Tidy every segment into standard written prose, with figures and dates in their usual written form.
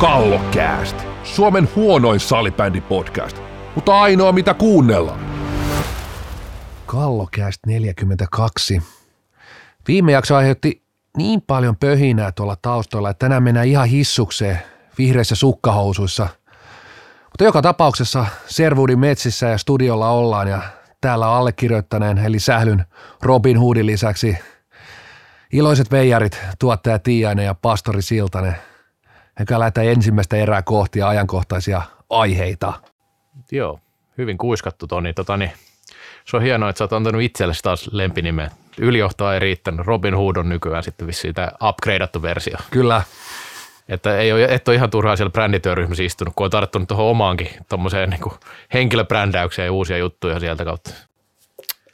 Kallokäst, Suomen huonoin salibändipodcast, mutta ainoa mitä kuunnellaan. Kallokäst 42. Viime jakso aiheutti niin paljon pöhinää tuolla taustoilla, että tänään mennään ihan hissukseen vihreissä sukkahousuissa. Mutta joka tapauksessa Servuudin metsissä ja studiolla ollaan ja täällä allekirjoittaneen eli sählyn Robin Hoodin lisäksi iloiset veijarit, tuottaja Tiainen ja pastori Siltanen. Eikä lähdetään ensimmäistä erää kohti ja ajankohtaisia aiheita. Joo, hyvin kuiskattu Toni. Se on hienoa, että sä oot antanut itsellesi taas lempinimeä. Ylijohtoa ei riittänyt. Robin Hood on nykyään sitten vissiin tämä upgradeattu versio. Kyllä. Että et ole ihan turhaa siellä brändityöryhmässä istunut, kun on tarttunut tuohon omaankin tuommoiseen niin henkilöbrändäykseen ja uusia juttuja sieltä kautta.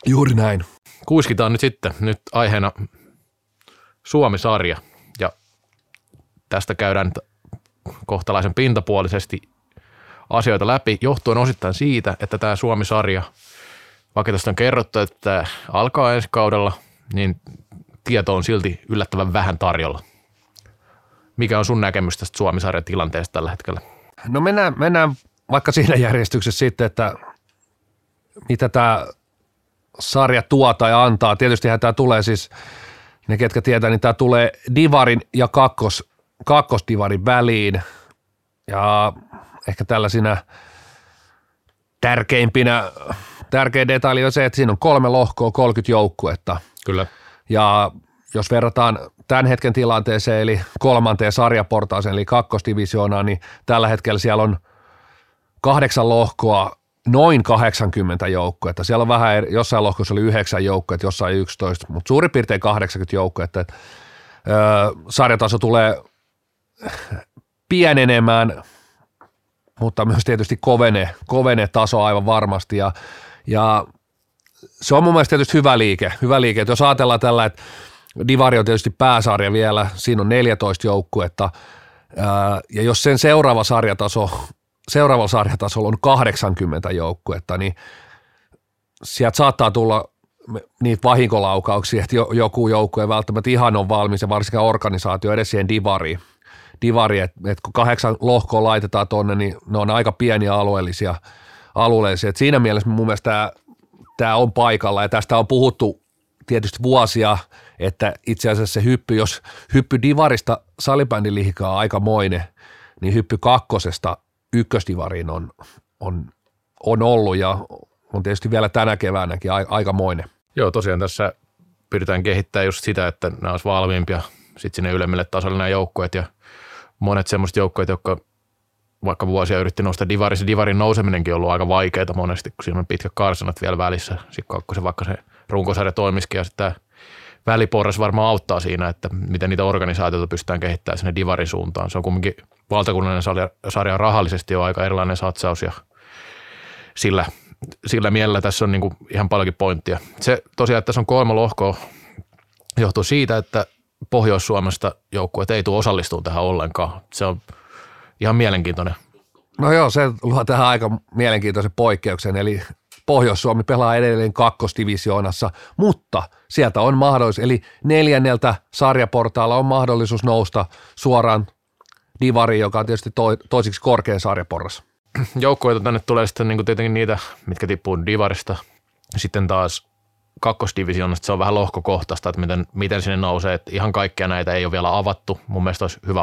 Juuri näin. Kuiskitaan nyt sitten. Nyt aiheena Suomi-sarja. Ja tästä käydään kohtalaisen pintapuolisesti asioita läpi, johtuen osittain siitä, että tämä Suomi-sarja, vaikka tästä on kerrottu, että alkaa ensi kaudella, niin tieto on silti yllättävän vähän tarjolla. Mikä on sun näkemys tästä Suomi-sarjan tilanteesta tällä hetkellä? No mennään vaikka siinä järjestyksessä sitten, että mitä tämä sarja tuo tai antaa. Tietystihän tämä tulee siis, ne ketkä tietää, niin tämä tulee Divarin ja Kakkostivarin väliin. Ja ehkä tällaisina tärkein detaili on se, että siinä on 3 lohkoa, 30 joukkuetta. Kyllä. Ja jos verrataan tämän hetken tilanteeseen, eli 3. sarjaportaaseen, eli kakkosdivisioonaan, niin tällä hetkellä siellä on 8 lohkoa, noin 80 joukkuetta. Siellä on vähän, jossain lohkossa oli 9 joukkuetta, jossain 11, mutta suurin piirtein 80 joukkuetta. Sarjataso tulee pienenemään, mutta myös tietysti kovenee taso aivan varmasti, ja se on mun mielestä tietysti hyvä liike. Että jos ajatellaan tällä, että Divari on tietysti pääsarja vielä, siinä on 14 joukkuetta, ja jos sen seuraavalla sarjatasolla on 80 joukkuetta, niin sieltä saattaa tulla niitä vahinkolaukauksia, että joku joukkue ei välttämättä ihan on valmis, ja varsinkaan organisaatio edes siihen Divari, että kun 8 lohkoa laitetaan tuonne, niin ne on aika pieniä alueellisia. Et siinä mielessä mun mielestä tämä on paikalla, ja tästä on puhuttu tietysti vuosia, että itse asiassa se hyppy, jos hyppy Divarista salibändiliigaan on aikamoinen, niin hyppy kakkosesta ykkösdivariin on ollut, ja on tietysti vielä tänä keväänäkin aikamoinen. Joo, tosiaan tässä pyritään kehittämään just sitä, että nämä olisi valmiimpia, sitten sinne ylemmille tasolle nämä joukkueet, ja monet semmoiset joukkueet, jotka vaikka vuosia yritti nostaa Divarissa, Divarin nouseminenkin on ollut aika vaikeaa monesti, kun siinä on pitkä karsanat vielä välissä, sitten vaikka se runkosarja toimisikin, ja sitten väliporras varmaan auttaa siinä, että miten niitä organisaatioita pystytään kehittämään sinne Divarin suuntaan. Se on kumminkin valtakunnallinen sarja rahallisesti jo aika erilainen satsaus, ja sillä mielellä tässä on niin kuin ihan paljonkin pointtia. Se tosiaan, että tässä on 3 lohkoa, johtuu siitä, että Pohjois-Suomesta joukkueet ei tule osallistumaan tähän ollenkaan. Se on ihan mielenkiintoinen. No joo, se luo tähän aika mielenkiintoisen poikkeuksen, eli Pohjois-Suomi pelaa edelleen kakkosdivisioonassa, mutta sieltä on mahdollisuus, eli 4. sarjaportaalla on mahdollisuus nousta suoraan Divariin, joka on tietysti toiseksi korkein sarjaporras. Joukkueita tänne tulee sitten niin kuin tietenkin niitä, mitkä tippuu Divarista, sitten taas kakkosdivisioonasta se on vähän lohkokohtaista, että miten sinne nousee, että ihan kaikkia näitä ei ole vielä avattu. Mun mielestä olisi hyvä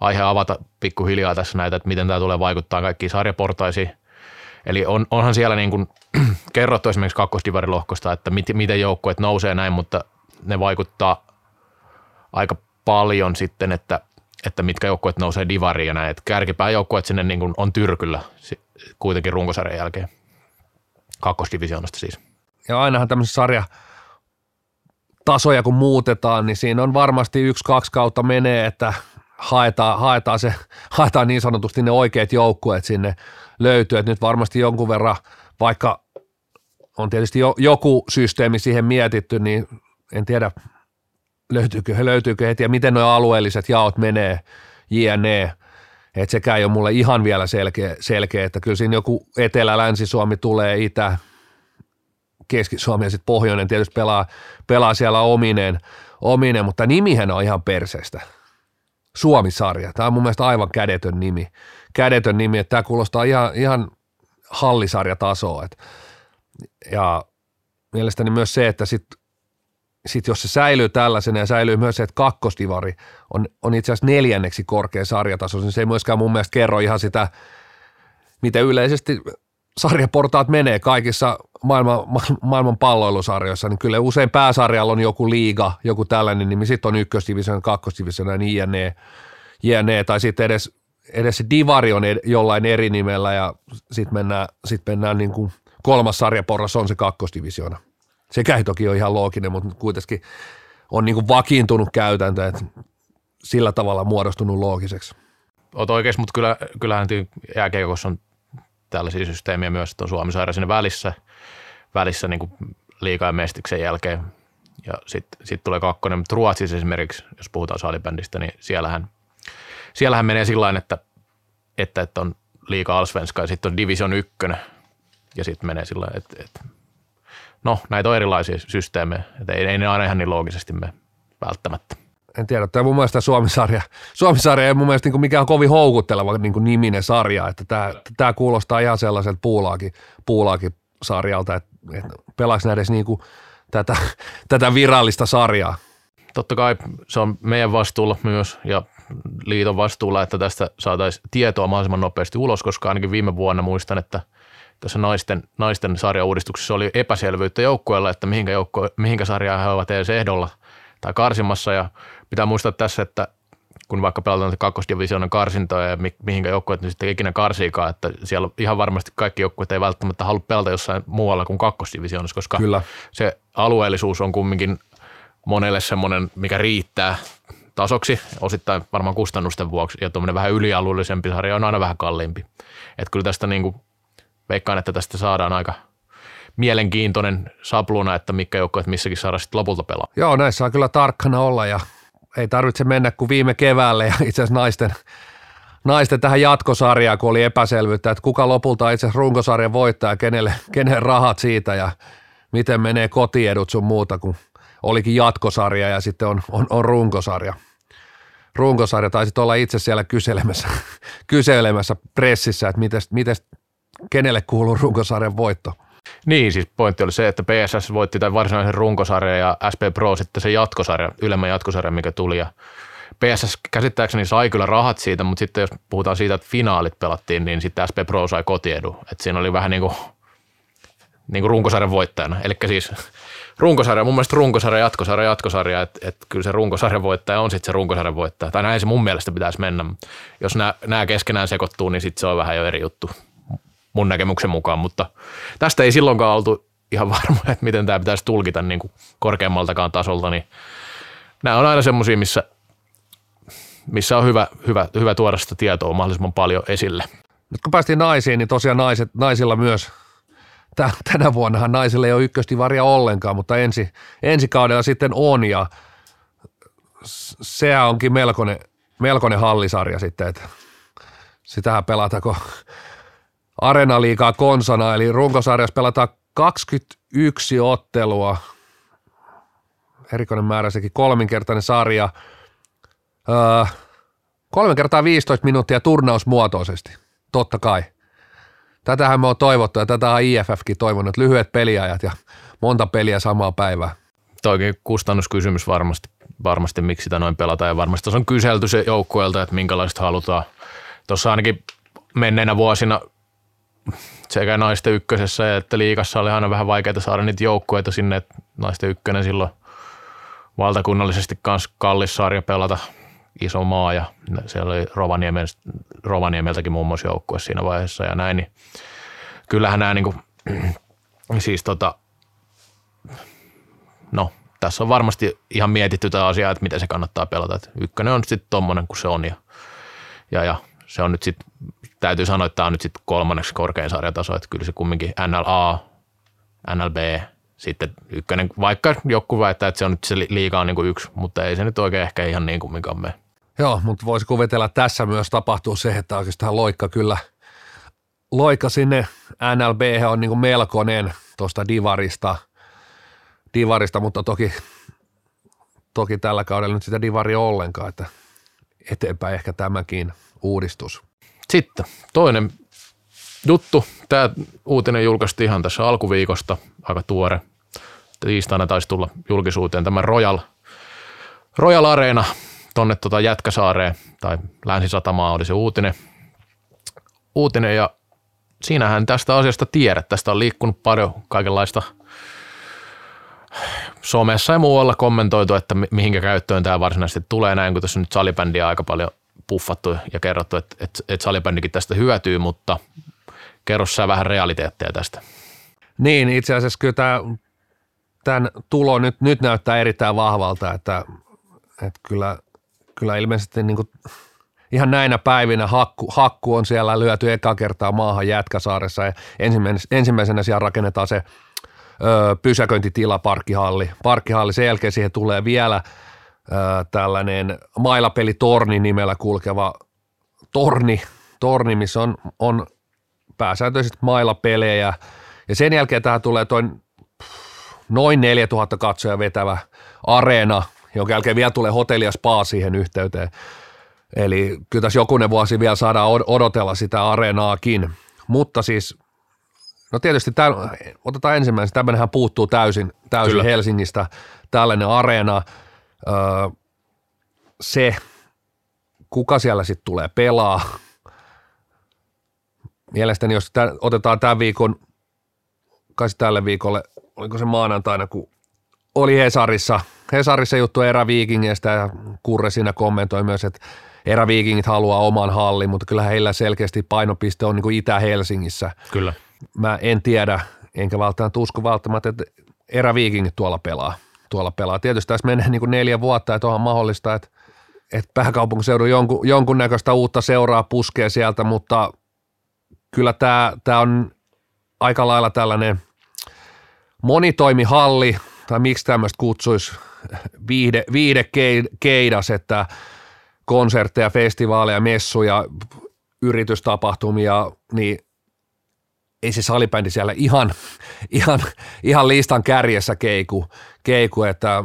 aihe avata pikkuhiljaa tässä näitä, että miten tämä tulee vaikuttaa kaikkiin sarjaportaisiin. Eli onhan siellä niin kuin kerrottu esimerkiksi kakkosdivarilohkosta, että miten joukkueet nousee näin, mutta ne vaikuttaa aika paljon sitten, että mitkä joukkueet nousee Divariin ja näin. Että kärkipään joukkueet sinne niin kuin on tyrkyllä kuitenkin runkosarjan jälkeen, kakkosdivisioonasta siis. Ja ainahan tämmöisiä sarjatasoja, kun muutetaan, niin siinä on varmasti 1-2 kautta menee, että haetaan niin sanotusti ne oikeat joukkueet sinne löytyy. Et nyt varmasti jonkun verran, vaikka on tietysti joku systeemi siihen mietitty, niin en tiedä löytyykö heti ja miten nuo alueelliset jaot menee, jne. Että sekään ei ole mulle ihan vielä selkeä, että kyllä siinä joku Etelä-Länsi-Suomi tulee, Itä, Keski-Suomi ja sitten Pohjoinen tietysti pelaa siellä omineen, mutta nimihän on ihan perseestä. Suomi-sarja. Tämä on mun mielestä aivan kädetön nimi. Kädetön nimi, että tämä kuulostaa ihan hallisarjatasoa. Ja mielestäni myös se, että sit jos se säilyy tällaisena ja säilyy myös se, että kakkostivari on itse asiassa 4. korkein sarjataso, niin se ei myöskään mun mielestä kerro ihan sitä, miten yleisesti sarjaportaat menee kaikissa maailman palloilusarjoissa, niin kyllä usein pääsarjalla on joku liiga, joku tällainen, niin sitten on ykkösdivisioon, kakkosdivisioon, jne. Tai sitten edes divari on jollain eri nimellä ja sitten mennään niin kuin kolmas sarjaporras on se kakkosdivisioona. Sekä toki on ihan looginen, mutta kuitenkin on niin kuin vakiintunut käytäntö, että sillä tavalla muodostunut loogiseksi. Oot oikeas, mutta kyllähän jääkiekossa on tällaisia systeemiä myös, että on Suomi-sarja siinä välissä niin kuin liiga- ja mestiksen jälkeen. Ja sitten tulee kakkonen, mutta Ruotsissa esimerkiksi, jos puhutaan saalibändistä, niin siellähän menee sillain, että on liiga allsvenska ja sitten on division 1 ja sitten menee sillain, että no näitä on erilaisia systeemejä, että ei ne aina ihan niin loogisesti mene välttämättä. En tiedä, tämä mun mielestä Suomi-sarja ei mun mielestä niin mikään kovin houkutteleva niin kuin niminen sarja, että tämä kuulostaa ihan sellaiselta puulaakin sarjalta, että pelaaks nää edes niin kuin tätä virallista sarjaa. Totta kai se on meidän vastuulla myös ja liiton vastuulla, että tästä saataisiin tietoa mahdollisimman nopeasti ulos, koska ainakin viime vuonna muistan, että tässä naisten sarjauudistuksessa oli epäselvyyttä joukkueella, että mihinkä sarjaan he ovat edes ehdolla tai karsimassa. Ja pitää muistaa tässä, että kun vaikka pelataan kakkosdivisioonan karsintoja ja mihinkä joukkueet nyt sitten ikinä karsiikaan, että siellä ihan varmasti kaikki joukkueet ei välttämättä halua pelata jossain muualla kuin kakkosdivisioonassa, koska kyllä se alueellisuus on kumminkin monelle semmoinen, mikä riittää tasoksi, osittain varmaan kustannusten vuoksi, ja tuommoinen vähän ylialueellisempi sarja on aina vähän kalliimpi. Että kyllä tästä niin kuin veikkaan, että tästä saadaan aika mielenkiintoinen sapluna, että mitkä joukkueet missäkin saadaan sitten lopulta pelaa. Joo, näissä saa kyllä tarkkana olla ja ei tarvitse mennä kuin viime keväälle ja itse asiassa naisten tähän jatkosarjaan, kun oli epäselvyyttä, että kuka lopulta itse asiassa runkosarjan voittaa ja kenelle rahat siitä ja miten menee kotiedut sun muuta, kun olikin jatkosarja ja sitten on runkosarja. Runkosarja taisit olla itse siellä kyselemässä pressissä, että mites kenelle kuuluu runkosarjan voitto? Niin, siis pointti oli se, että PSS voitti tämän varsinaisen runkosarjan ja SP Pro sitten se jatkosarja, ylemmän jatkosarja, mikä tuli. Ja PSS käsittääkseni sai kyllä rahat siitä, mutta sitten jos puhutaan siitä, että finaalit pelattiin, niin sitten SP Pro sai kotiedun. Että siinä oli vähän niin kuin runkosarjan voittajana. Eli siis runkosarja, mun mielestä runkosarja, jatkosarja, että kyllä se runkosarjan voittaja on sitten se runkosarjan voittaja. Tai näin se mun mielestä pitäisi mennä. Jos nämä keskenään sekoittuu, niin sitten se on vähän jo eri juttu. Mun näkemyksen mukaan, mutta tästä ei silloinkaan oltu ihan varma, että miten tämä pitäisi tulkita niin kuin korkeammaltakaan tasolta, niin nämä on aina semmoisia, missä on hyvä tuoda sitä tietoa mahdollisimman paljon esille. Nyt kun päästiin naisiin, niin tosiaan naisilla myös, tänä vuonnahan naisilla ei ole ykkösdivaria ollenkaan, mutta ensi kaudella sitten on ja se onkin melkoinen hallisarja sitten, että sitähän pelataanko Areenaliigaa konsana, eli runkosarjassa pelataan 21 ottelua, erikoinen määrä sekin, kolminkertainen sarja, 3 kertaa 15 minuuttia turnausmuotoisesti, totta kai. Tätähän me on toivottu ja tätä on IFFkin toivonut, lyhyet peliajat ja monta peliä samaa päivää. Toikin kustannuskysymys varmasti, miksi sitä noin pelataan ja varmasti tuossa on kyselty se joukkueelta, että minkälaiset halutaan. Tuossa ainakin menneinä vuosina sekä naisten ykkösessä että liigassa oli aina vähän vaikeaa saada niitä joukkueita sinne, että naisten ykkönen silloin valtakunnallisesti kanssa kallis sarja pelata, iso maa ja siellä oli Rovaniemeltäkin muun muassa joukkue siinä vaiheessa ja näin, niin kyllähän nämä niinku, siis no tässä on varmasti ihan mietitty tämä asia, että miten se kannattaa pelata, että ykkönen on sitten tommonen kuin se on ja se on nyt sitten, täytyy sanoa, että tämä on nyt sitten 3. korkein sarjataso, että kyllä se kumminkin NLA, NLB, sitten ykkönen, vaikka joku väittää, että se on nyt se liiga on niin kuin yksi, mutta ei se nyt oikein ehkä ihan niin kuin minkään mene. Joo, mutta voisi kuvitella, että tässä myös tapahtuu se, että oikeastaan loikka sinne NLB on niin kuin melkoinen tuosta divarista, mutta toki tällä kaudella nyt sitä divaria ollenkaan, että eteenpäin ehkä tämäkin uudistus. Sitten toinen juttu. Tämä uutinen julkaistiin ihan tässä alkuviikosta, aika tuore. Tiistaina taisi tulla julkisuuteen tämä Royal Areena tuonne Jätkäsaareen tai Länsisatamaan oli se uutinen ja siinähän tästä asiasta tiedät. Tästä on liikkunut paljon kaikenlaista somessa ja muualla kommentoitu, että mihinkä käyttöön tämä varsinaisesti tulee näin, kun tässä nyt salibändiä aika paljon puffattu ja kerrottu, että salibändikin tästä hyötyy, mutta kerro sä vähän realiteetteja tästä. Niin, itse asiassa kyllä tämän tulo nyt näyttää erittäin vahvalta, että kyllä ilmeisesti niin kuin ihan näinä päivinä hakku on siellä lyöty eka kertaa maahan Jätkäsaaressa ja ensimmäisenä siellä rakennetaan se pysäköintitila, parkkihalli. Sen jälkeen siihen tulee vielä tällainen mailapelitorni nimellä kulkeva torni missä on pääsääntöisesti mailapelejä ja sen jälkeen tähän tulee toi noin 4000 katsoja vetävä areena, jonka jälkeen vielä tulee hotelli ja spa siihen yhteyteen. Eli kyllä tässä jokunen vuosi vielä saadaan odotella sitä areenaakin, mutta siis no tietysti otetaan ensimmäisenä, tämmöinenhän puuttuu täysin Helsingistä, tällainen areena, se kuka siellä sitten tulee pelaa. Mielestäni jos otetaan tämän viikon, kai tälle viikolle, oliko se maanantaina, kun oli Hesarissa juttu Eräviikingeistä ja Kurre siinä kommentoi myös, että Eräviikingit haluaa oman hallin, mutta kyllähän heillä selkeästi painopiste on niin kuin Itä-Helsingissä. Kyllä. Mä en tiedä, enkä välttämättä usko että Eräviikingit tuolla pelaa. Tietysti tässä menee niin kuin 4 vuotta, että onhan mahdollista, että pääkaupunkiseudun jonkunnäköistä uutta seuraa puskee sieltä, mutta kyllä tämä on aika lailla tällainen monitoimihalli, tai miksi tämmöistä kutsuisi viihdekeidas, että konsertteja, festivaaleja, messuja, yritystapahtumia, niin ei se salibändi siellä ihan listan kärjessä keiku, että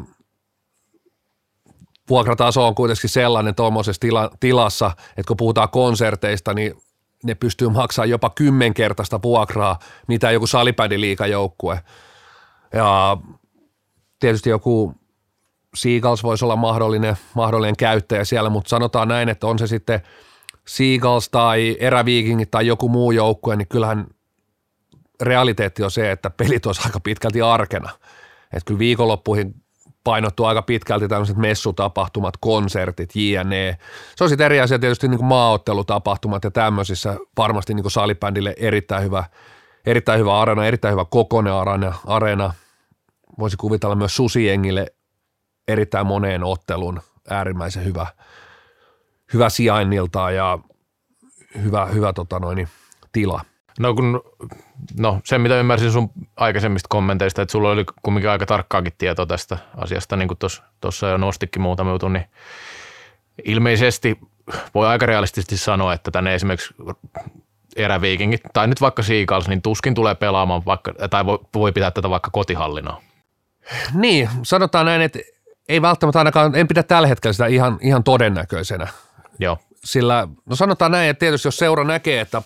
vuokrataso on kuitenkin sellainen tuommoisessa tilassa, että kun puhutaan konserteista, niin ne pystyy maksamaan jopa 10-kertaista vuokraa, mitä joku salibändiliigajoukkue. Ja tietysti joku Seagulls voisi olla mahdollinen käyttäjä siellä, mutta sanotaan näin, että on se sitten Seagulls tai Eräviikingit tai joku muu joukkue, niin kyllähän realiteetti on se, että pelit olisi aika pitkälti arkena. Että kyllä viikonloppuihin painottuu aika pitkälti tämmöiset messutapahtumat, konsertit, jne. Se on sitten eri asia tietysti niin kuin maaottelutapahtumat ja tämmöisissä varmasti niin kuin salibändille erittäin hyvä areena, erittäin hyvä kokoinen areena. Voisi kuvitella myös susijengille erittäin moneen ottelun äärimmäisen hyvä sijainnilta ja hyvä tila. No se, mitä ymmärsin sun aikaisemmista kommenteista, että sulla oli kumminkin aika tarkkaakin tietoa tästä asiasta, niin kuin tuossa jo nostikin muutama jutun, niin ilmeisesti voi aika realistisesti sanoa, että tänne esimerkiksi Eräviikingit tai nyt vaikka Seagulls, niin tuskin tulee pelaamaan tai voi pitää tätä vaikka kotihallina. Niin, sanotaan näin, että ei välttämättä ainakaan, en pidä tällä hetkellä sitä ihan todennäköisenä. Joo. Sillä, no sanotaan näin, että tietysti jos seura näkee, että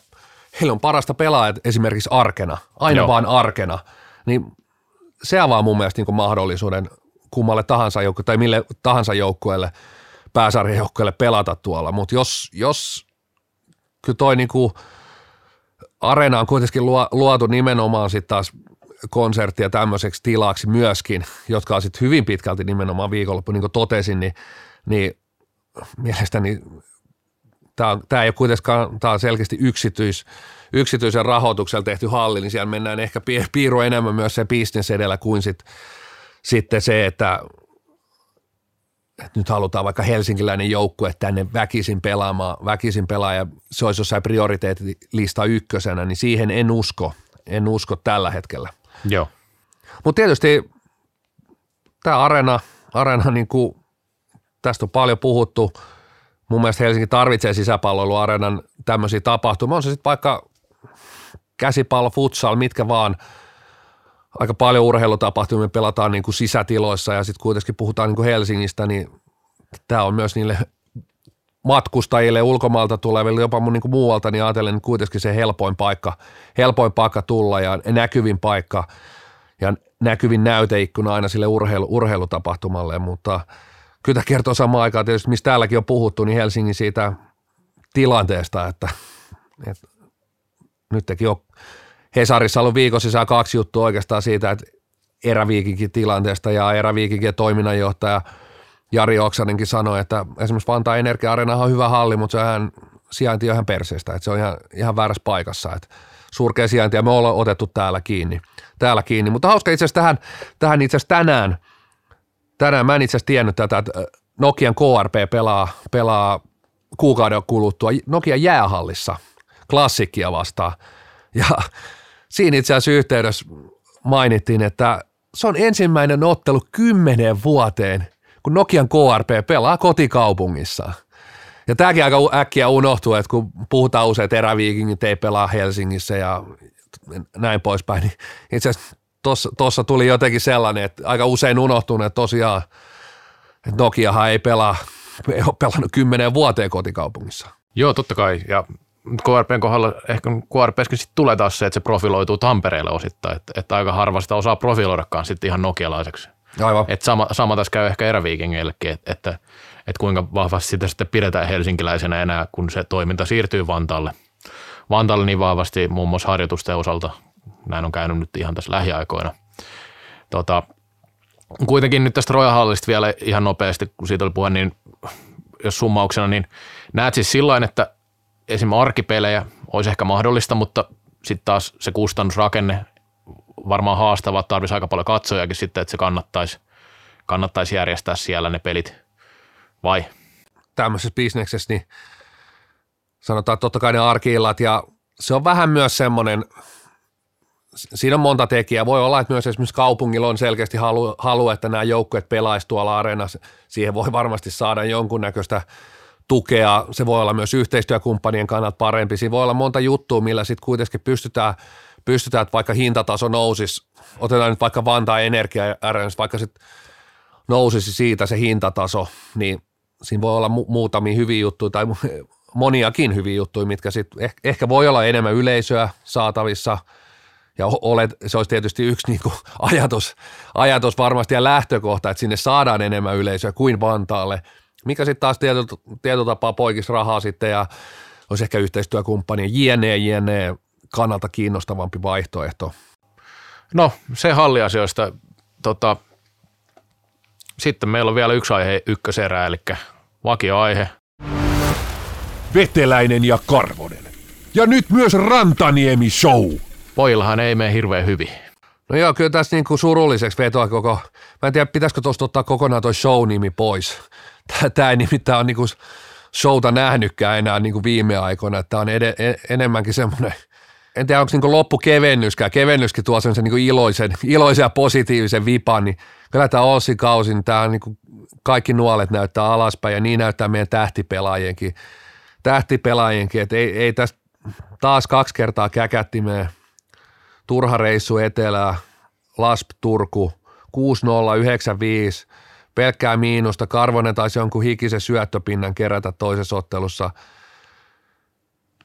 heillä on parasta pelaajat esimerkiksi arkena, aina vaan arkena, niin se avaa mun mielestä niin kuin mahdollisuuden kummalle tahansa joukkueelle tai mille tahansa joukkueelle, pääsarjajoukkueelle pelata tuolla, mutta jos kyllä toi niin kuin areena on kuitenkin luotu nimenomaan sitten taas konserttia tämmöiseksi tilaksi myöskin, jotka on sitten hyvin pitkälti nimenomaan viikonloppu, niin kuin totesin, niin mielestäni tämä ei ole kuitenkaan, tämä on selkeästi yksityisen rahoituksella tehty halli, niin siellä mennään ehkä piiru enemmän myös se business edellä kuin sitten se, että nyt halutaan vaikka helsinkiläinen joukkue tänne väkisin pelaamaan ja se olisi jossain prioriteettilista ykkösenä, niin siihen en usko tällä hetkellä. Joo. Mutta tietysti tämä areena niin kuin tästä on paljon puhuttu, mun mielestä Helsinki tarvitsee sisäpalloiluareenan tämmöisiä tapahtumia, on se sitten vaikka käsipallo, futsal, mitkä vaan, aika paljon urheilutapahtumia pelataan niin kuin sisätiloissa ja sitten kuitenkin puhutaan niin kuin Helsingistä, niin tämä on myös niille matkustajille ulkomaalta tuleville, jopa niin kuin muualta, niin ajatellen kuitenkin se helpoin paikka tulla ja näkyvin paikka ja näkyvin näyteikkuna aina sille urheilutapahtumalle, mutta kyllä tämä kertoo samaan aikaan tietysti, mistä täälläkin on puhuttu, niin Helsingin siitä tilanteesta, että nyt tekin on Hesarissa ollut viikon sisään kaksi juttua oikeastaan siitä, että Eräviikinkin tilanteesta ja Eräviikinkien toiminnanjohtaja Jari Oksanenkin sanoi, että esimerkiksi Vantaan Energia-areena on hyvä halli, mutta sehän sijainti on ihan perseestä, että se on ihan väärässä paikassa, että surkea sijainti ja me ollaan otettu täällä kiinni. Mutta hauska itse asiassa tähän itse asiassa tänään mä en itse asiassa tiennyt tätä, että Nokian KRP pelaa kuukauden kuluttua Nokian jäähallissa Klassikkia vastaan ja siinä itse asiassa yhteydessä mainittiin, että se on ensimmäinen ottelu 10 vuoteen, kun Nokian KRP pelaa kotikaupungissa. Ja tämäkin aika äkkiä unohtuu, että kun puhutaan usein, että Eräviikingit ei pelaa Helsingissä ja näin poispäin, niin itse asiassa tuossa tuli jotenkin sellainen, että aika usein unohtunut, että tosiaan että Nokiahan ei ole pelannut 10 vuoteen kotikaupungissa. Joo, totta kai. Ja KRPn kohdalla ehkä KRPskin sitten tulee taas se, että se profiloituu Tampereelle osittain, että aika harva sitä osaa profiloidakaan sitten ihan nokialaiseksi. Aivan. Että sama tässä käy ehkä Eräviikingeillekin, että kuinka vahvasti sitä sitten pidetään helsinkiläisenä enää, kun se toiminta siirtyy Vantaalle. Vantaalle niin vahvasti muun muassa harjoitusten osalta, näin on käynyt nyt ihan tässä lähiaikoina. Kuitenkin nyt tästä Royal Hallista vielä ihan nopeasti, kun siitä oli puhe, niin jos summauksena, niin näet siis sillain, että esimerkiksi arkipelejä olisi ehkä mahdollista, mutta sitten taas se kustannusrakenne varmaan haastavaa, että tarvitsisi aika paljon katsojakin sitten, että se kannattaisi järjestää siellä ne pelit, vai? Tämmöisessä bisneksessä niin sanotaan totta kai ne arki-illat, ja se on vähän myös semmoinen, siinä on monta tekijää. Voi olla, että myös esimerkiksi kaupungilla on selkeästi halu, että nämä joukkueet pelaisi tuolla areenassa. Siihen voi varmasti saada jonkunnäköistä tukea. Se voi olla myös yhteistyökumppanien kannalta parempi. Siinä voi olla monta juttua, millä sitten kuitenkin pystytään, että vaikka hintataso nousisi, otetaan nyt vaikka Vantaan Energia-areenassa, vaikka sitten nousisi siitä se hintataso, niin siinä voi olla muutamia hyviä juttuja tai moniakin hyviä juttuja, mitkä sitten ehkä voi olla enemmän yleisöä saatavissa. Ja se olisi tietysti yksi niin kuin ajatus varmasti ja lähtökohta, että sinne saadaan enemmän yleisöä kuin Vantaalle, mikä sitten taas tietyllä tapaa poikisi rahaa sitten ja olisi ehkä yhteistyökumppanien jne. Kannalta kiinnostavampi vaihtoehto. No, se halliasioista. Sitten meillä on vielä yksi aihe ykköserää, eli vakioaihe. Veteläinen ja Karvonen. Ja nyt myös Rantaniemi Show. Pojillahan ei mene hirveän hyvin. No joo, kyllä tässä niin kuin surulliseksi vetoa koko. Mä en tiedä, pitäisikö tuosta ottaa kokonaan toi show-nimi pois. Tämä ei nimittäin ole niin kuin showta nähnytkään enää niin kuin viime aikoina. Tämä on enemmänkin semmoinen, en tiedä onko niin loppukevennyskään. Kevennyskin tuo semmoisen niin iloisen ja positiivisen vipan, niin kyllä tämä Olssin kausi, niin tämä on niin kuin kaikki nuolet näyttää alaspäin ja niin näyttää meidän tähtipelaajienkin, että ei tässä taas 2 kertaa käkättimeen. Turha reissu etelää, Lasp Turku, 6-0, 9-5, pelkkää miinusta, Karvonen taisi jonkun hikisen syöttöpinnan kerätä toisessa ottelussa.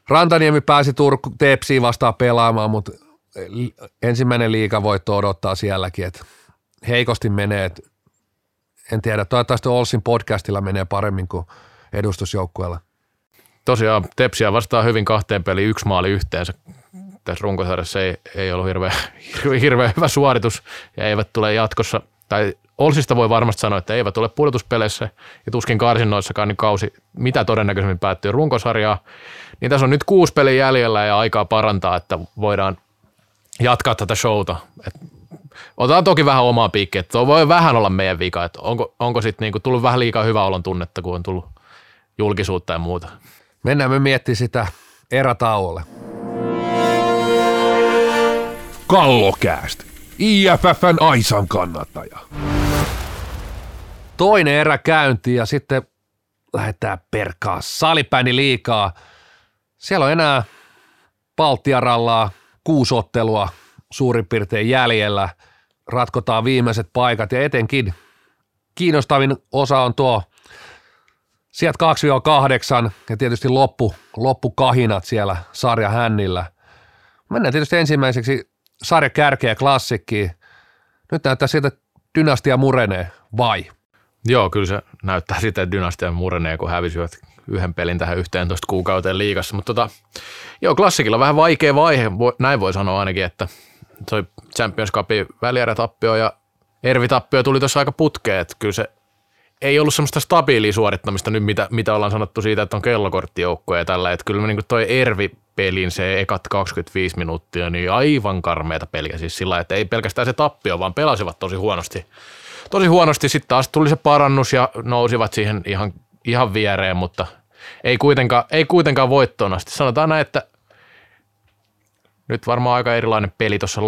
Rantaniemi pääsi Tepsiin vastaan pelaamaan, mutta ensimmäinen liigavoitto odottaa sielläkin, että heikosti menee, että en tiedä, toivottavasti Olssin podcastilla menee paremmin kuin edustusjoukkueella. Tosiaan Tepsiä vastaa hyvin 2 peliin, 1 maali yhteensä. Tässä runkosarjassa ei ollut hirveän hyvä suoritus ja eivät tule jatkossa, tai Olsista voi varmasti sanoa, että eivät ole pudotuspeleissä ja tuskin karsinnoissakaan, niin kausi mitä todennäköisemmin päättyy runkosarjaa. Niin tässä on nyt 6 peliä jäljellä ja aikaa parantaa, että voidaan jatkaa tätä showta. Otetaan toki vähän omaa piikkiä, että voi vähän olla meidän vika, että onko sitten niinku tullut vähän liikaa hyvä olon tunnetta, kun on tullut julkisuutta ja muuta. Mennään me miettimään sitä erätauolle. Kallokäst, IFF:n Aisan kannattaja. Toinen erä käyntiin ja sitten lähdetään perkaa salipäni liikaa. Siellä on enää Baltiarallaa 6 ottelua suurin piirtein jäljellä. Ratkotaan viimeiset paikat ja etenkin kiinnostavin osa on tuo Sieltä 2-8 ja tietysti loppukahinat siellä sarjahännillä. Mennään tietysti ensimmäiseksi sarjakärkeä Klassikkiin. Nyt näyttää siltä, että dynastia murenee, vai? Joo, kyllä se näyttää siltä, että dynastia murenee, kun hävisivät yhden pelin tähän 11 kuukauteen liigassa. Mutta joo, Klassikilla on vähän vaikea vaihe, näin voi sanoa ainakin, että toi Champions Cupin välierätappio ja Ervi-tappio tuli tuossa aika putkeen, että kyllä se ei ollut semmoista stabiilia suorittamista nyt, mitä ollaan sanottu siitä, että on kellokorttijoukkoja ja tällä. Että kyllä me niin toi Ervi-pelin se ekat 25 minuuttia, niin aivan karmeita peliä siis sillä, että ei pelkästään se tappio, vaan pelasivat tosi huonosti. Tosi huonosti, sitten taas tuli se parannus ja nousivat siihen ihan viereen, mutta ei kuitenkaan voittoon asti. Sanotaan näin, että nyt varmaan aika erilainen peli tuossa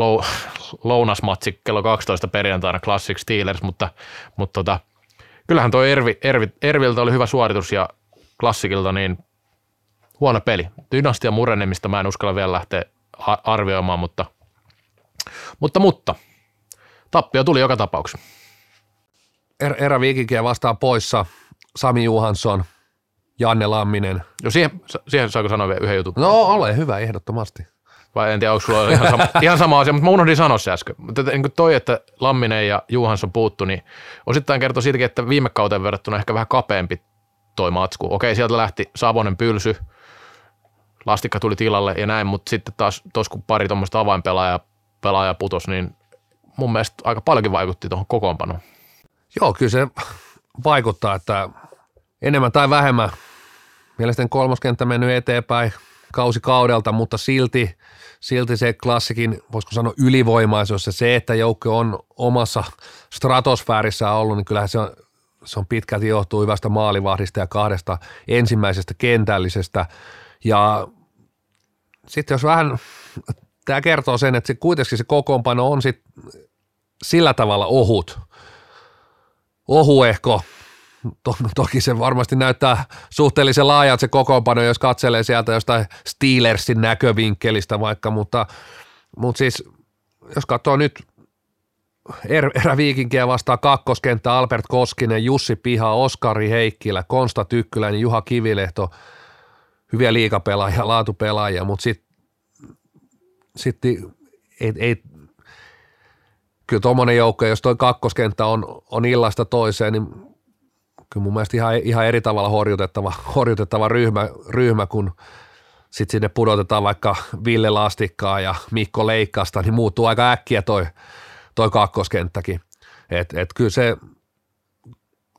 lounasmatsi kello 12 perjantaina Classic Steelers, mutta kyllähän toi Erviltä oli hyvä suoritus ja Klassikilta niin huono peli. Dynastia murenemista mä en uskalla vielä lähteä arvioimaan, mutta tappio tuli joka tapauksessa. Eräviikinkiä vastaan poissa Sami Johansson, Janne Lamminen. Jo siihen saako sanoa vielä yhden jutun? No ole hyvä, ehdottomasti. Vai en tiedä, onko sulla ihan sama asia, mutta mä unohdin sanoa se äsken. Mutta niin toi, että Lamminen ja Johansson puuttu, niin osittain kertoo siitäkin, että viime kauteen verrattuna ehkä vähän kapeampi toi matsku. Okei, sieltä lähti Savonen pylsy, Lastikka tuli tilalle ja näin, mutta sitten taas tuossa kun pari tuommoista avainpelaaja putosi, niin mun mielestä aika paljonkin vaikutti tuohon kokoonpanoon. Joo, kyllä se vaikuttaa, että enemmän tai vähemmän. Mielestäni kolmoskenttä mennyt eteenpäin kausi kaudelta, mutta silti se Klassikin, voisiko sanoa ylivoimaisuus ja se, että joukko on omassa stratosfäärissä ollut, niin kyllähän se on pitkälti johtuu hyvästä maalivahdista ja kahdesta ensimmäisestä kentällisestä. Ja sitten jos vähän, tämä kertoo sen, että se kuitenkin se kokoonpano on sit sillä tavalla ohuehko. Toki se varmasti näyttää suhteellisen laajalta se kokoonpano, jos katselee sieltä jostain Steelersin näkövinkkelistä vaikka, mutta siis jos katsoo nyt Eräviikinkiä vastaan kakkoskenttä, Albert Koskinen, Jussi Piha, Oskari Heikkilä, Konsta Tykkyläinen, Juha Kivilehto, hyviä liigapelaajia, laatupelaajia, mutta sitten ei kyllä tuommoinen joukko, jos toi kakkoskenttä on illasta toiseen, niin kyllä mun mielestä ihan eri tavalla horjutettava ryhmä, kun sitten sinne pudotetaan vaikka Ville Lastikkaa ja Mikko Leikkasta, niin muuttuu aika äkkiä toi kakkoskenttäkin. Et kyllä se,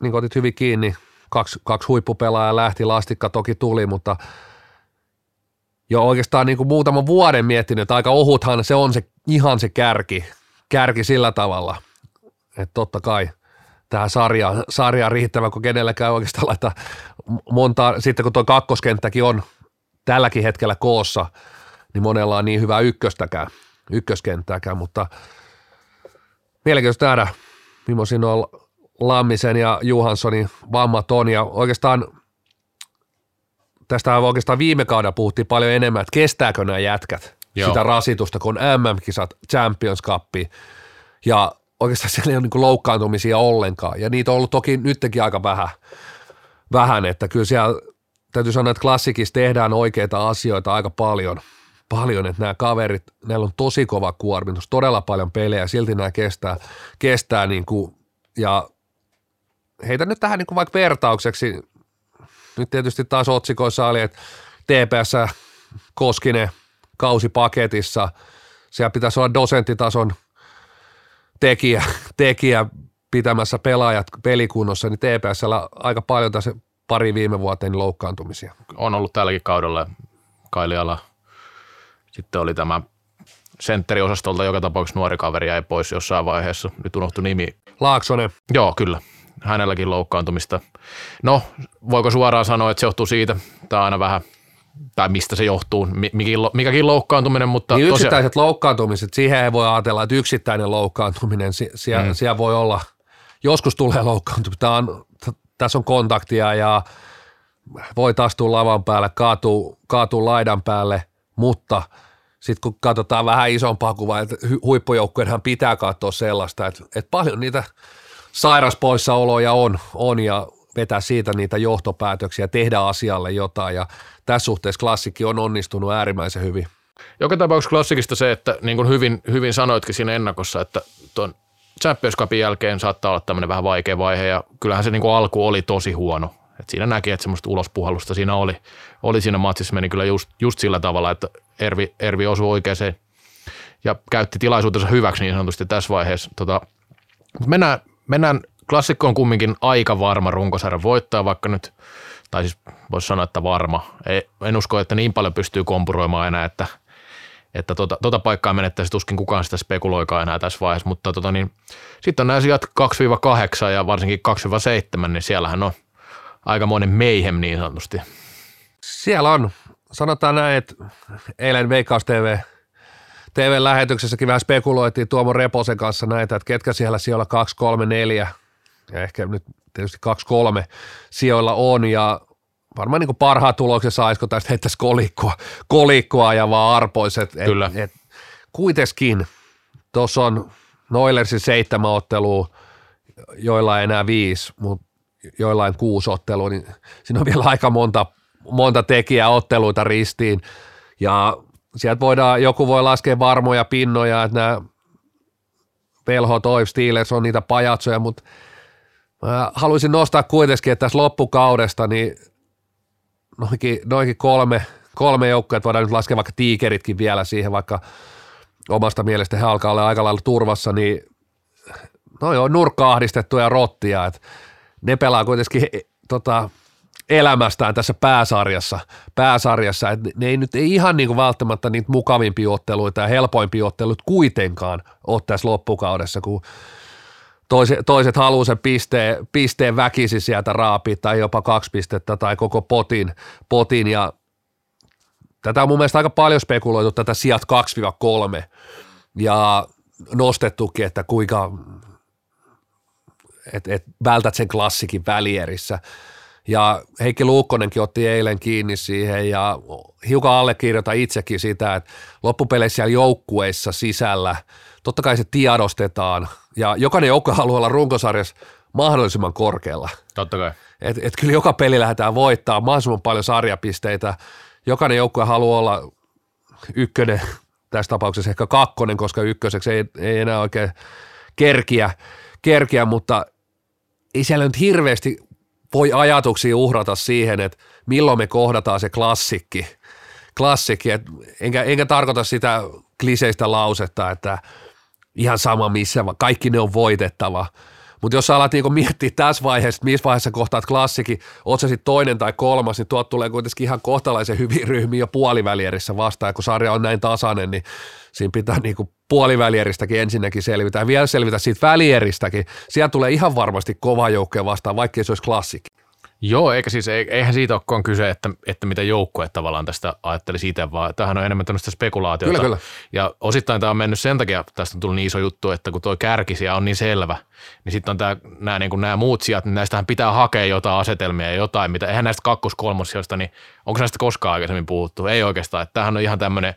niin otit hyvin kiinni, kaksi huippupelaajaa lähti, Lastikka toki tuli, mutta jo oikeastaan niin kuin muutaman vuoden miettinyt, että aika ohuthan se on se kärki sillä tavalla, että totta kai tähän sarjaan riittävä, kun kenelläkään oikeastaan laittaa montaa, sitten kun tuo kakkoskenttäkin on tälläkin hetkellä koossa, niin monella on niin hyvää ykköskenttääkään, mutta mielenkiintoista nähdä, millaisia nuo Lammisen ja Johanssonin vammat on, ja tästä viime kaudella puhuttiin paljon enemmän, että kestääkö nämä jätkät sitä rasitusta, kun on MM-kisat, Champions Cup, ja oikeastaan siellä ei ole niin loukkaantumisia ollenkaan, ja niitä on ollut toki nytkin aika vähän, että kyllä siellä täytyy sanoa, että Klassikissa tehdään oikeita asioita aika paljon, että nämä kaverit, näillä on tosi kova kuormitus, todella paljon pelejä, silti nämä kestää niin kuin, ja heitä nyt tähän niin kuin vaikka vertaukseksi, nyt tietysti taas otsikoissa oli, että TPS Koskinen kausipaketissa, siellä pitäisi olla dosenttitason tekijä pitämässä pelaajat pelikunnossa, niin TPS:llä aika paljon tässä pari viime vuoteen loukkaantumisia. On ollut tälläkin kaudella Kailiala. Sitten oli tämä sentteriosastolta joka tapauksessa nuori kaveri jäi pois jossain vaiheessa. Nyt unohtui nimi. Laaksonen. Joo, kyllä. Hänelläkin loukkaantumista. No, voiko suoraan sanoa, että se johtuu siitä? Tämä on aina vähän, tai mistä se johtuu, mikäkin loukkaantuminen, mutta niin yksittäiset loukkaantumiset, siihen ei voi ajatella, että yksittäinen loukkaantuminen, siellä voi olla, joskus tulee loukkaantuminen, tässä on kontaktia ja voi taas tulla lavan päälle, kaatuu laidan päälle, mutta sitten kun katsotaan vähän isompaa kuvaa, että huippujoukkueenhan pitää katsoa sellaista, että paljon niitä sairaspoissaoloja on ja vetää siitä niitä johtopäätöksiä, tehdä asialle jotain, ja tässä suhteessa Klassikki on onnistunut äärimmäisen hyvin. Joka tapauksessa Klassikista se, että niin kuin hyvin sanoitkin siinä ennakossa, että tuon Champions Cupin jälkeen saattaa olla tämmöinen vähän vaikea vaihe, ja kyllähän se niin kuin alku oli tosi huono. Et siinä näki, että semmoista ulospuhallusta siinä oli siinä matsissa, meni kyllä just sillä tavalla, että Ervi osui oikeaan ja käytti tilaisuutensa hyväksi niin sanotusti tässä vaiheessa. Mutta mennään, Klassikko on kumminkin aika varma runkosarjan voittaa, vaikka nyt, tai siis voisi sanoa, että varma. En usko, että niin paljon pystyy kompuroimaan enää, että tota paikkaa menettäisi, tuskin kukaan sitä spekuloikaan enää tässä vaiheessa, mutta sitten on nämä sijat 2-8 ja varsinkin 2-7, niin siellähän on aikamoinen mayhem niin sanotusti. Siellä on. Sanotaan näin, että eilen Veikkaus TV-lähetyksessäkin vähän spekuloitiin Tuomo Reposen kanssa näitä, että ketkä siellä 2-3-4 ja ehkä nyt tietysti 2-3 sijoilla on, ja varmaan niin kuin parhaat tulokset saisiko tästä heittäisi kolikkoa ja vaan arpoiset. Kyllä. Et, kuitenkin tuossa on Oilersin 7 ottelua, joilla enää 5, mutta joillain 6 ottelua, niin siinä on vielä aika monta tekijää otteluita ristiin, ja sieltä voidaan, joku voi laskea varmoja pinnoja, että nämä Velhot, OIF, Steelers on niitä pajatsoja, mutta mä haluaisin nostaa kuitenkin, että tässä loppukaudesta niin noinkin kolme joukkoa, voidaan nyt laskea vaikka Tigeritkin vielä siihen, vaikka omasta mielestä he alkaa olla aika lailla turvassa, niin noi on nurkka-ahdistettuja rottia, että ne pelaa kuitenkin elämästään tässä pääsarjassa, että ne ei nyt ihan niin kuin välttämättä niitä mukavimpia otteluita ja helpoimpia otteluita kuitenkaan ole tässä loppukaudessa, kun toiset haluaa sen pisteen väkisin sieltä raapia tai jopa 2 pistettä tai koko potin, ja tätä on mun mielestä aika paljon spekuloitu, tätä sijat 2-3 ja nostettukin, että kuinka et vältät sen Klassikin välierissä. Ja Heikki Luukkonenkin otti eilen kiinni siihen, ja hiukan allekirjoita itsekin sitä, että loppupeleissä siellä joukkueissa sisällä, totta kai se tiedostetaan, ja jokainen joukkue haluaa olla runkosarjassa mahdollisimman korkealla. Totta kai. Et kyllä joka peli lähdetään voittaa mahdollisimman paljon sarjapisteitä, jokainen joukkue haluaa olla 1, tässä tapauksessa ehkä 2, koska 1 ei enää oikein kerkiä, mutta ei siellä nyt hirveästi voi ajatuksia uhrata siihen, että milloin me kohdataan se klassikki, että enkä tarkoita sitä kliseistä lausetta, että ihan sama missä, kaikki ne on voitettava, mutta jos sä alat niinku miettiä tässä vaiheessa, missä vaiheessa kohtaat Klassikin, oot sä sitten 2. tai 3, niin tuot tulee kuitenkin ihan kohtalaisen hyvin ryhmiin jo puolivälierissä vastaan, ja kun sarja on näin tasainen, niin siinä pitää niinku puolivälieristäkin ensinnäkin selvitä, ja vielä selvitä siitä välieristäkin. Siellä tulee ihan varmasti kova joukkoja vastaan, vaikkei se olisi Klassikki. Joo, eikä siis, eihän siitä olekaan kyse, että mitä joukkoja tavallaan tästä ajattelisi itse, vaan tämähän on enemmän tämmöistä spekulaatiota. Kyllä. Ja osittain tämä on mennyt sen takia, tästä on tullut niin iso juttu, että kun tuo kärkisija on niin selvä, niin sitten on nämä muut sijat, niin näistähän pitää hakea jotain asetelmia ja jotain, mitä eihän näistä 2-3 sijoista, niin onko näistä koskaan aikaisemmin puhuttu? Ei oikeastaan, että tämähän on ihan tämmöinen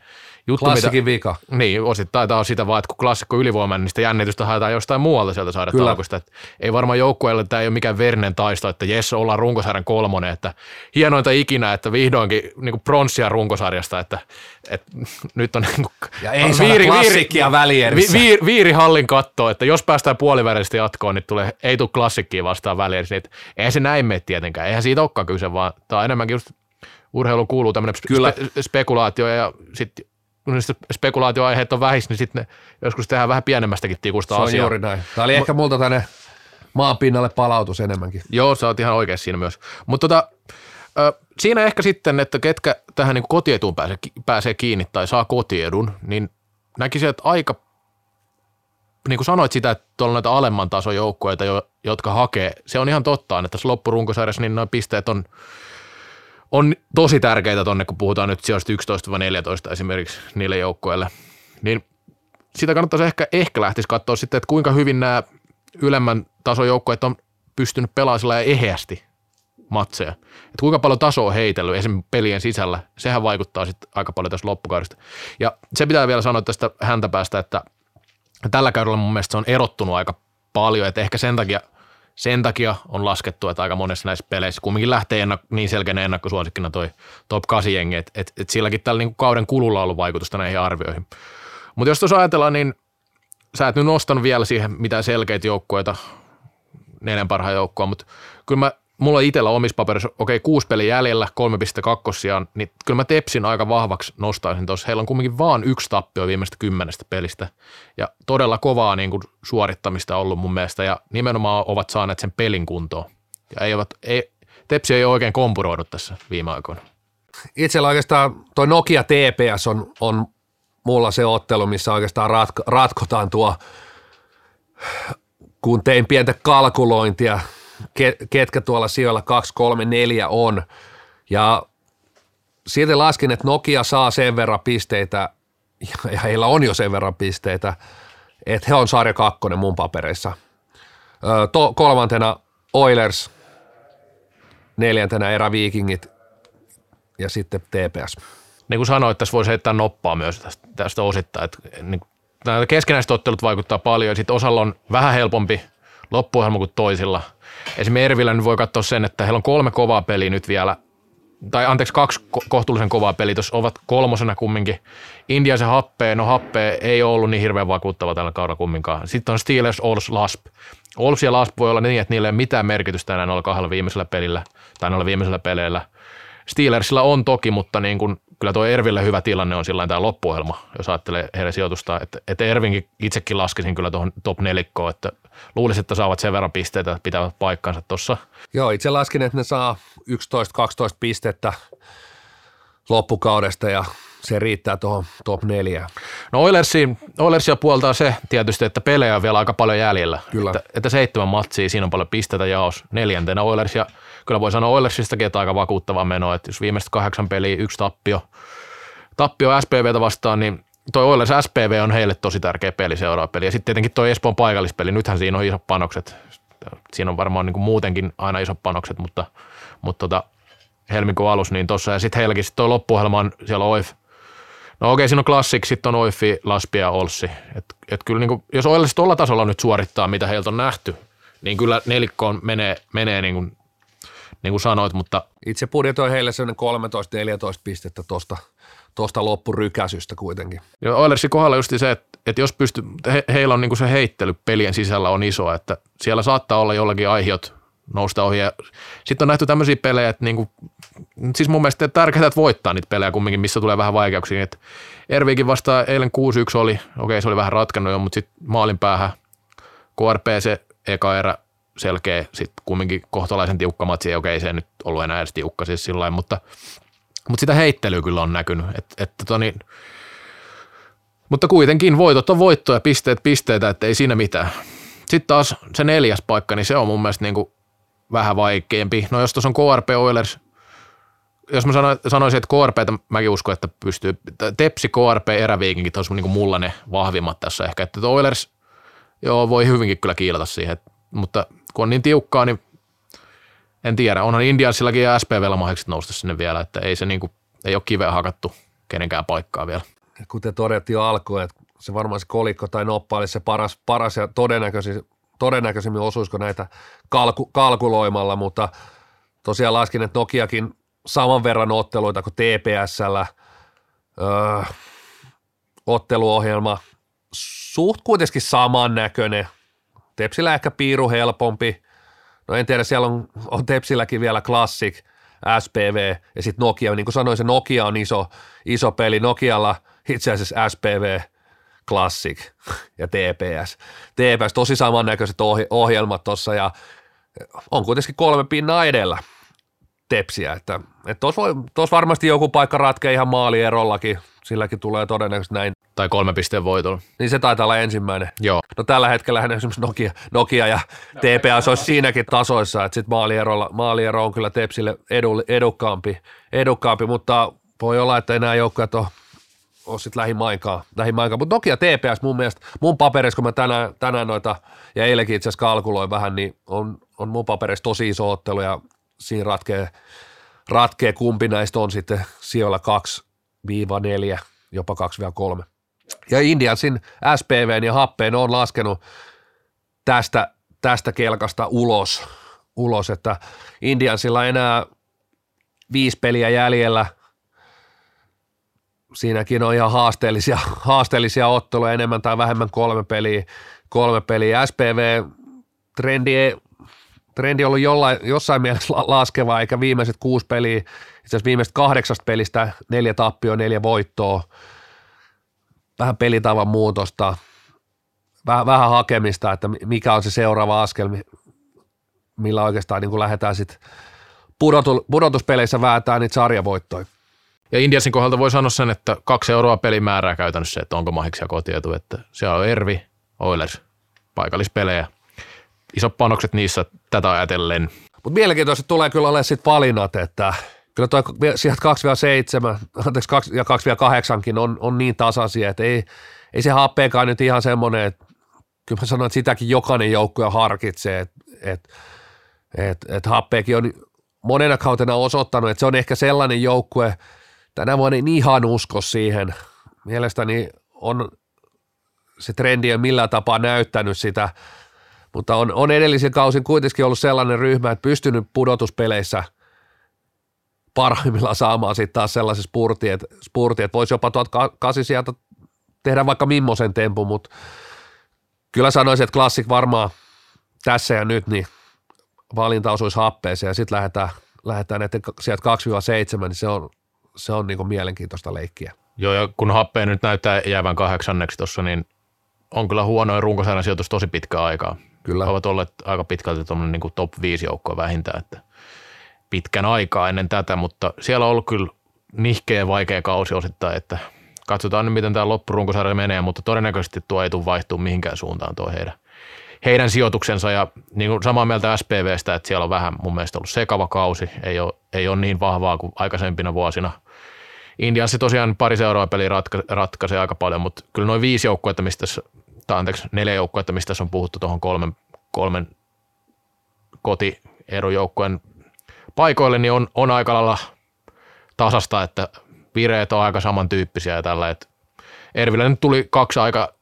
juttu, Klassikin vika. Niin, osittain tämä on sitä vaan, että kun Klassikko on ylivoimainen, niin sitä jännitystä haetaan jostain muualta sieltä saada taukosta. Ei varmaan joukkueelle, tämä ei ole mikään verinen taisto, että jes, ollaan runkosarjan 3, että hienointa ikinä, että vihdoinkin niin kuin pronssia runkosarjasta, että nyt on niin kuin, ja ei saada Klassikkia välierissä. Viirihallin katto, että jos päästään puolivälistä jatkoon, niin ei tule Klassikkiin vastaan välierissä. Niin eihän se näin mene tietenkään, eihän siitä olekaan kyse, vaan tämä on enemmänkin just urheilu kuuluu tämmöinen spekulaatio ja sitten kun niistä spekulaatioaiheet on vähissä, niin sitten joskus tehdään vähän pienemmästäkin tikusta asiaa. Se on juuri näin. Tämä oli ehkä multa tänne maanpinnalle palautus enemmänkin. Joo, sä oot ihan oikeassa siinä myös. Mutta siinä ehkä sitten, että ketkä tähän niin kotietuun pääsee kiinni tai saa kotiedun, niin näkisin, että aika, niin kuin sanoit sitä, että tuolla on näitä alemman tason joukkoja, jotka hakee. Se on ihan totta, että tässä loppurunkosarjassa niin nuo pisteet on tosi tärkeitä tuonne, kun puhutaan nyt sijoista 11-14 esimerkiksi niille joukkoille, niin sitä kannattaisi ehkä lähtisi katsoa sitten, että kuinka hyvin nämä ylemmän tason joukkoet on pystynyt pelaasilla ja eheästi matseja. Että kuinka paljon tasoa on heitellyt esimerkiksi pelien sisällä, sehän vaikuttaa sitten aika paljon tässä loppukaudesta. Ja se pitää vielä sanoa tästä häntäpäästä, että tällä kaudella mun mielestä se on erottunut aika paljon, että ehkä sen takia Sen takia on laskettu, että aika monessa näissä peleissä kumminkin lähtee niin selkeänä ennakkosuosikkina toi top 8-jengi, että silläkin tällä niinku kauden kululla on ollut vaikutusta näihin arvioihin. Mutta jos tuossa ajatellaan, niin sä et nyt nostanut vielä siihen mitään selkeitä joukkueita, 4 parhaan joukkoa, mutta kyllä mulla on itsellä omissa paperissa, okei, 6 peli jäljellä, 3.2 sijaan, niin kyllä mä Tepsin aika vahvaksi nostaisin tuossa. Heillä on kumminkin vaan 1 tappio viimeistä 10 pelistä ja todella kovaa niin kuin suorittamista ollut mun mielestä ja nimenomaan ovat saaneet sen pelin kuntoon. Ja Tepsi ei oikein kompuroidut tässä viime aikoina. Itsellä oikeastaan toi Nokia TPS on mulla se ottelu, missä oikeastaan ratkotaan tuo, kun tein pientä kalkulointia, ketkä tuolla sijoilla 2, 3, 4 on. Ja siitä laskin, että Nokia saa sen verran pisteitä, ja heillä on jo sen verran pisteitä, että he on sarja 2 mun papereissa. 3. Oilers, 4. Eräviikingit ja sitten TPS. Niin kuin sanoit, tässä voisi heittää noppaa myös tästä osittain. Niin, nämä keskinäiset ottelut vaikuttaa paljon ja sitten osalla on vähän helpompi loppuohjelma kuin toisilla. Esimerkiksi Ervillä nyt voi katsoa sen, että heillä on 3 kovaa peliä nyt vielä, tai anteeksi 2 kohtuullisen kovaa peliä, tuossa ovat 3. kumminkin. Indians ja Happee, no Happee ei ole ollut niin hirveän vakuuttava tällä kaudella kumminkaan. Sitten on Steelers, Olssi, Laspi. Olssi ja Laspi voi olla niin, että niillä ei ole mitään merkitystä enää noilla 2 viimeisellä pelillä, tai noilla viimeisellä peleillä. Steelersillä on toki, mutta niin kuin kyllä tuo Erville hyvä tilanne on sillain tämä loppuohjelma, jos ajattelee heidän sijoitusta, että Ervinkin itsekin laskisin kyllä tuohon top 4, että luulisin, että saavat sen verran pisteitä, että pitävät paikkansa tuossa. Joo, itse laskin, että ne saa 11-12 pistettä loppukaudesta ja se riittää tuohon top 4. No Oilersia puoltaa se tietysti, että pelejä on vielä aika paljon jäljellä. Kyllä. Että 7 matsia, siinä on paljon pistetä jaos 4. Oilers ja kyllä voi sanoa Oilersistakin, että aika vakuuttava meno, että jos viimeiset 8 peliä 1 tappio SPVtä vastaan, niin toi Oilers SPV on heille tosi tärkeä peli, seuraava peli. Ja sitten tietenkin toi Espoon paikallispeli, nythän siinä on isot panokset. Siinä on varmaan niin kuin muutenkin aina isot panokset, mutta helmikuun alussa niin tuossa. Ja sitten heilläkin sit toi loppuohjelma on, siellä on OIF. No okei, siinä on Klassikki, sitten on OIF, Laspi ja Olssi. Et kyllä niin kuin, jos Oilers tuolla tasolla nyt suorittaa, mitä heiltä on nähty, niin kyllä nelikkoon menee niin kuin sanoit, mutta... Itse budjetoi heille sellainen 13-14 pistettä tuosta loppurykäsystä kuitenkin. Joo, Oilersin kohdalla just se, että jos heillä on niin kuin se heittely pelien sisällä on iso, että siellä saattaa olla jollakin aihiot nousta ohi. Sitten on nähty tämmöisiä pelejä, että niin kuin, siis mun mielestä tärkeää, että voittaa niitä pelejä kumminkin, missä tulee vähän vaikeuksia. Että Erviikin vastaan eilen 6-1 oli, okei, se oli vähän ratkannut jo, mutta sitten maalin päähän KRP se eka erä, selkeä, sitten kumminkin kohtalaisen tiukka matsi, okei se ei nyt ollut enää edes tiukka siis sillain, mutta sitä heittelyä kyllä on näkynyt, mutta kuitenkin voitot on voittoja ja pisteitä, että ei siinä mitään. Sitten taas se 4. paikka, niin se on mun mielestä niin kuin vähän vaikeampi. No jos tuossa on KRP Oilers, jos mä sanoisin, että KRPtä mäkin uskon, että pystyy, Tepsi, KRP, Eräviikinkit on niin kuin mulla ne vahvimmat tässä ehkä, että Oilers, joo voi hyvinkin kyllä kiilata siihen, mutta kun on niin tiukkaa, niin en tiedä. Onhan Indiansillakin ja SPV:llä mahdollisesti nousta sinne vielä, että ei se niin kuin, ei ole kiveä hakattu kenenkään paikkaa vielä. Kuten todettiin jo alkuun, että se varmaan se kolikko tai noppa oli se paras ja todennäköisimmin osuisiko näitä kalkuloimalla, mutta tosiaan laskin, että Nokiakin saman verran otteluita kuin TPS:llä otteluohjelma suht kuitenkin samannäköinen. Tepsillä ehkä piiru helpompi. No en tiedä, siellä on Tepsilläkin vielä Classic, SPV ja sitten Nokia. Niin kuin sanoin, se Nokia on iso peli. Nokialla itse asiassa SPV, Classic ja TPS. TPS, tosi samannäköiset ohjelmat tuossa ja on kuitenkin 3 pinnan edellä Tepsiä. Että tuossa varmasti joku paikka ratkee ihan maalierollakin. Silläkin tulee todennäköisesti näin. Tai 3 pisteen voitolla. Niin se taitaa olla ensimmäinen. Joo. No tällä hetkellä esimerkiksi Nokia ja TPS olisi siinäkin tasoissa, että sitten maaliero on kyllä Tepsille edukkaampi, mutta voi olla, että enää joukkueet ole sitten lähimainkaan. Mutta Nokia TPS mun mielestä, mun paperissa, kun mä tänään noita ja eilenkin itse asiassa kalkuloin vähän, niin on mun paperissa tosi iso ottelu ja siinä ratkee kumpi näistä on sitten sijoilla 2-4, jopa 2-3. Ja Indiansin SPVn ja Happeen on laskenut tästä tästä kelkasta ulos, että Indiansilla enää 5 peliä jäljellä. Siinäkin on ihan haasteellisia otteluja, enemmän tai vähemmän kolme peliä. SPV-trendi on ollut jossain mielessä laskeva, eikä viimeiset 6 peliä, itse asiassa viimeiset 8 pelistä 4 tappioa, 4 voittoa, vähän pelitavan muutosta, vähän hakemista, että mikä on se seuraava askel, millä oikeastaan niin kun lähdetään sitten pudotuspeleissä väätämään niitä sarjavoittoja. Ja Indiansin kohdalta voi sanoa sen, että €2 pelimäärää käytännössä, että onko mahiksia kotietu, että siellä on Ervi, Oilers, paikallispelejä, isot panokset niissä tätä ajatellen. Mutta mielenkiintoisesti tulee kyllä olemaan sitten valinnat, että kyllä tuo sieltä 2-8kin on niin tasaisia, että ei se Happeekaan nyt ihan semmoinen, että kyllä mä sanon, että sitäkin jokainen joukkoja harkitsee, että Happeekin on monena kautena osoittanut, että se on ehkä sellainen joukkue, tänä vuonna en ihan usko siihen. Mielestäni on se trendi on millään tapaa näyttänyt sitä, mutta on edellisen kausin kuitenkin ollut sellainen ryhmä, että pystynyt pudotuspeleissä parhaimmillaan saamaan sitten taas sellaisessa spurti, että voisi jopa 1800 sieltä tehdä vaikka mimmoisen tempun, mutta kyllä sanoisin, että Klassik varmaan tässä ja nyt, niin valinta osuisi Happeeseen ja sitten lähdetään näiden sieltä 2-7, niin se on niin kuin mielenkiintoista leikkiä. Joo, ja kun Happeen nyt näyttää jäävän 8. tuossa, niin on kyllä huonoin runkosarjan sijoitus tosi pitkä aikaa. Kyllä. Ovat olleet aika pitkälti tuommoinen niin kuin top 5 joukkoa vähintään, että pitkän aikaa ennen tätä, mutta siellä on ollut kyllä nihkeä vaikea kausi osittain, että katsotaan nyt, miten tämä loppurunkosarja menee, mutta todennäköisesti tuo ei tule vaihtua mihinkään suuntaan tuo heidän sijoituksensa, ja niin kuin samaa mieltä SPVstä, että siellä on vähän mun mielestä ollut sekava kausi, ei ole niin vahvaa kuin aikaisempina vuosina. Indianssi tosiaan pari seuraavaa peliä ratkaisee aika paljon, mutta kyllä noin 4 joukkuetta, mistä tässä on puhuttu tuohon kolmen kotierojoukkojen paikoille, niin on aika lailla tasasta, että vireet on aika samantyyppisiä ja tällä, että Ervillä nyt tuli 2 aika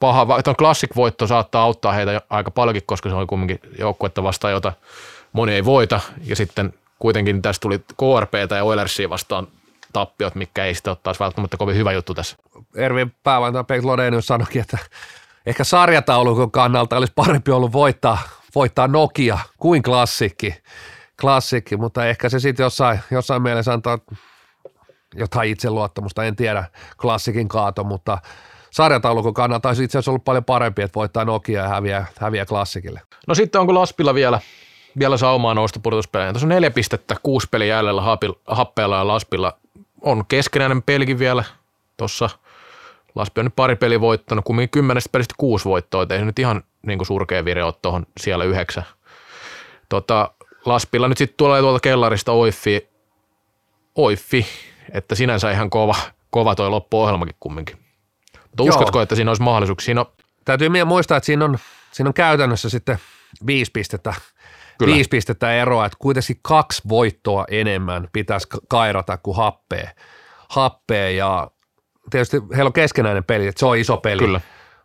paha, tuon Klassik-voitto saattaa auttaa heitä aika paljonkin, koska se on kuitenkin joukkuetta vastaan, jota moni ei voita. Ja sitten kuitenkin tässä tuli KRP:tä ja Oilersia vastaan tappiot, mikä ei sitä ottaisi välttämättä kovin hyvä juttu tässä. Ervin päävalmentaja Pek Lodenius sanoikin, että ehkä sarjataulukon kannalta olisi parempi ollut voittaa Nokia kuin Klassikki, mutta ehkä se sitten jossain mielessä antaa jotain itseluottamusta, en tiedä, Klassikin kaato, mutta sarjataulukon kannalta olisi itse asiassa ollut paljon parempi, että voittaa Nokia ja häviää Klassikille. No sitten onko Laspilla vielä saumaa nousta pudotuspeleihin? Tuossa on 4 pistettä, 6 peliä jäljellä Happeella ja Laspilla. On keskenäinen pelikin vielä tuossa. Laspi on nyt 2 peliä voittanut, kumminkin 10 pelistä 6 voittoa. Ei se nyt ihan niin kuin surkea vire ole tuohon siellä 9. Laspilla nyt sitten tulee tuolta kellarista OIFi, että sinänsä ihan kova toi loppuohjelmakin kumminkin. Mutta uskotko, että siinä olisi mahdollisuuksia? No. Täytyy muistaa, että siinä on käytännössä sitten 5 pistettä eroa, että kuitenkin 2 voittoa enemmän pitäisi kairata kuin Happea, ja tietysti heillä on keskenäinen peli, että se on iso peli. Kyllä.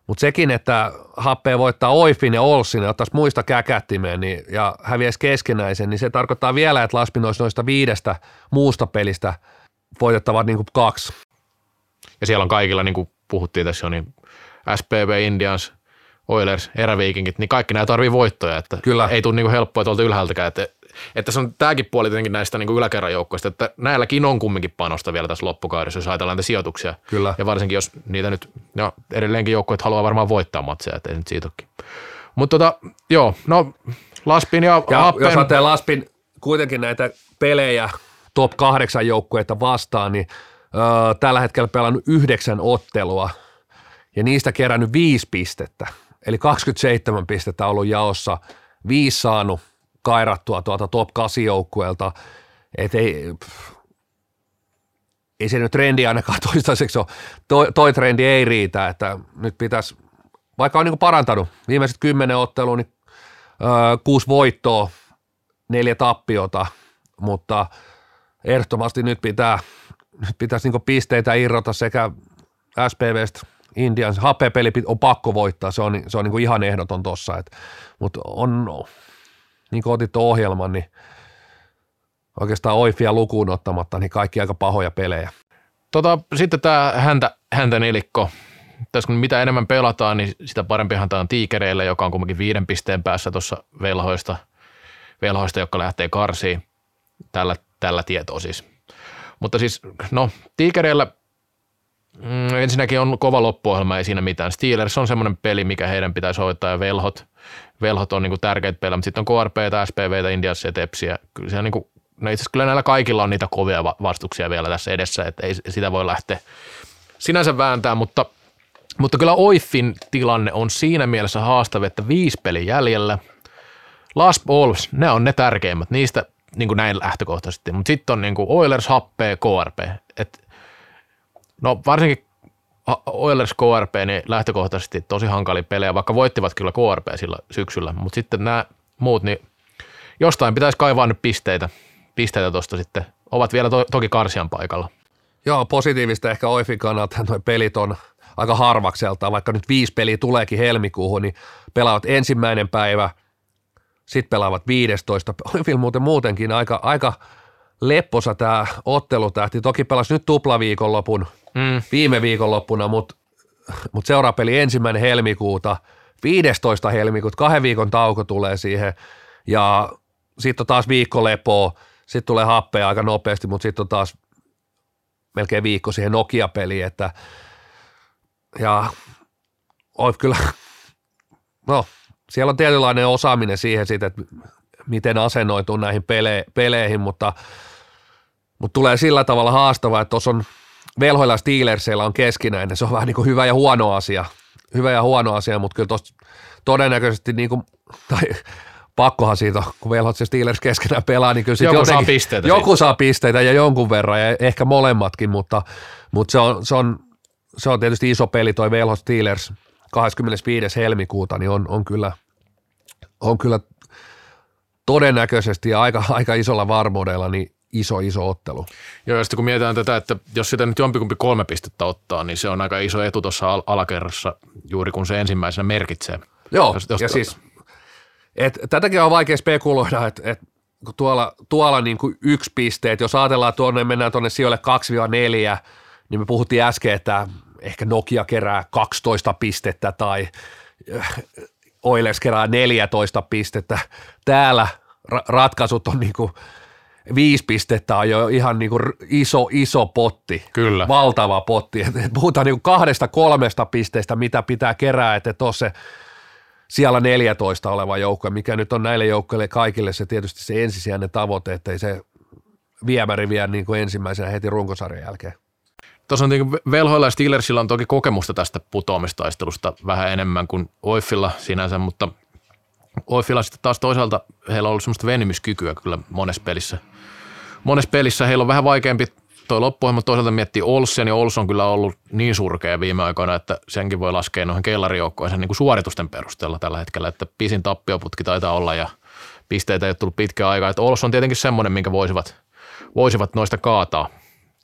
Mutta sekin, että Happea voittaa OIFin ja Olssin ja ottaisi muista käkättimeen niin, ja häviäisi keskenäisen, niin se tarkoittaa vielä, että Laspin olisi noista 5 muusta pelistä voitettavat niin kuin 2. Ja siellä on kaikilla niin kuin puhuttiin tässä jo, niin SPV, Indians, Oilers, Eräviikingit, niin kaikki nämä tarvii voittoja, että kyllä. Ei tule niinku helppoa tuolta ylhäältäkään, että se on tämäkin puoli tietenkin näistä niinku yläkerran joukkoista, että näilläkin on kumminkin panosta vielä tässä loppukaudessa, jos ajatellaan niitä sijoituksia, kyllä. Ja varsinkin jos niitä nyt, no edelleenkin joukkueet haluaa varmaan voittaa matseja, ettei nyt siitäkin. Mutta Laspin ja Happeen. Jos ajattelee Laspin kuitenkin näitä pelejä top 8 joukkueita vastaan, niin tällä hetkellä pelannut 9 ottelua ja niistä kerännyt 5 pistettä, eli 27 pistettä ollut jaossa, 5 saanut kairattua tuolta top 8 joukkueelta, et ei se nyt trendi ainakaan toistaiseksi ole, toi trendi ei riitä, että nyt pitäisi, vaikka on niin kuin parantanut viimeiset 10 ottelua, niin 6 voittoa, 4 tappiota, mutta ehdottomasti nyt pitäisi niinku pisteitä irrota sekä SPVstä, Indians Happee-peli on pakko voittaa, se on niin kuin ihan ehdoton tossa, mutta on, niin kuin otit tuon ohjelman, niin oikeastaan OIFia lukuun ottamatta, niin kaikki aika pahoja pelejä. Sitten tämä häntä nelikko. Tässä kun mitä enemmän pelataan, niin sitä parempihan tämä on Tigereille, joka on kuitenkin 5 pisteen päässä tuossa velhoista, jotka lähtee karsiin tällä tietoa siis. Mutta siis, Tigereillä ensinnäkin on kova loppuohjelma, ei siinä mitään. Steelers on semmoinen peli, mikä heidän pitäisi hoitaa, ja Velhot on niinku tärkeitä pelejä, mutta sitten on KRP:tä, SPV:tä, Indians ja Tepsiä. Kyllä siellä niinku, itse asiassa kyllä näillä kaikilla on niitä kovia vastuksia vielä tässä edessä, että ei sitä voi lähteä sinänsä vääntää, mutta kyllä OIFin tilanne on siinä mielessä haastava, että 5 peli jäljellä. Lasp, Olssi, ne on ne tärkeimmät, niistä niin kuin näin lähtökohtaisesti, mutta sitten on niin kuin Oilers, Happee, KRP. Varsinkin Oilers, KRP, niin lähtökohtaisesti tosi hankalia pelejä, vaikka voittivat kyllä KRP sillä syksyllä, mutta sitten nämä muut, niin jostain pitäisi kaivaa nyt pisteitä tuosta sitten, ovat vielä toki karsian paikalla. Joo, positiivista ehkä OIFin kannalta nuo pelit on aika harvakselta, vaikka nyt 5 peliä tuleekin helmikuuhun, niin pelaavat ensimmäinen päivä, sitten pelaavat 15. Oli muutenkin aika lepposa tämä ottelutähti. Toki pelasi nyt tuplaviikonlopun viime viikonloppuna, mutta seuraa peli 1. helmikuuta. 15. helmikuuta, 2 viikon tauko tulee siihen ja sitten on taas viikko lepoa. Sitten tulee Happea aika nopeasti, mutta sitten on taas melkein viikko siihen Nokia-peliin. Ja OIF kyllä, siellä on tietynlainen osaaminen siihen siitä, että miten asennoituu näihin peleihin, mutta tulee sillä tavalla haastavaa, että tuossa on Velhoilla ja Steelersillä on keskinäinen, se on vähän niin kuin hyvä ja huono asia, mutta kyllä tuossa todennäköisesti niin kuin, tai pakkohan siitä on, kun Velhot ja Steelers keskenään pelaa, niin kyllä joku jotenkin, saa pisteitä. Saa pisteitä ja jonkun verran ja ehkä molemmatkin, mutta se on tietysti iso peli toi Velhot Steelers 25. helmikuuta, niin on kyllä todennäköisesti ja aika isolla varmuudella niin iso ottelu. Joo, ja sitten kun mietitään tätä, että jos sitä nyt jompikumpi 3 pistettä ottaa, niin se on aika iso etu tuossa alakerrassa, juuri kun se ensimmäisenä merkitsee. Joo, ja siis, tätäkin on vaikea spekuloida, että kun tuolla niin kuin 1 pisteet, jos ajatellaan mennään tuonne sijoille 2-4, niin me puhuttiin äsken, että ehkä Nokia kerää 12 pistettä tai Oilers kerää 14 pistettä. Täällä ratkaisut on niinku 5 pistettä on jo ihan niinku iso potti. Kyllä. Valtava potti. Puhutaan niinku 2-3 pisteestä, mitä pitää kerää, että tuossa siellä 14 oleva joukko, mikä nyt on näille joukkoille kaikille se tietysti se ensisijainen tavoite, ettei se viemäri vie niinku ensimmäisenä heti runkosarjan jälkeen. Tuossa on Velhoilla ja Steelersillä on toki kokemusta tästä putoamistaistelusta vähän enemmän kuin OIFilla sinänsä, mutta OIFilla sitten taas toisaalta heillä on ollut semmoista venymyskykyä kyllä monessa pelissä. Heillä on vähän vaikeampi toi loppuohjelma, mutta toisaalta miettii Olssia, niin Ols on kyllä ollut niin surkea viime aikoina, että senkin voi laskea noihin kellarijoukkoihin niin kuin suoritusten perusteella tällä hetkellä, että pisin tappioputki taitaa olla ja pisteitä ei ole tullut pitkään aikaa, että Ols on tietenkin semmoinen, minkä voisivat noista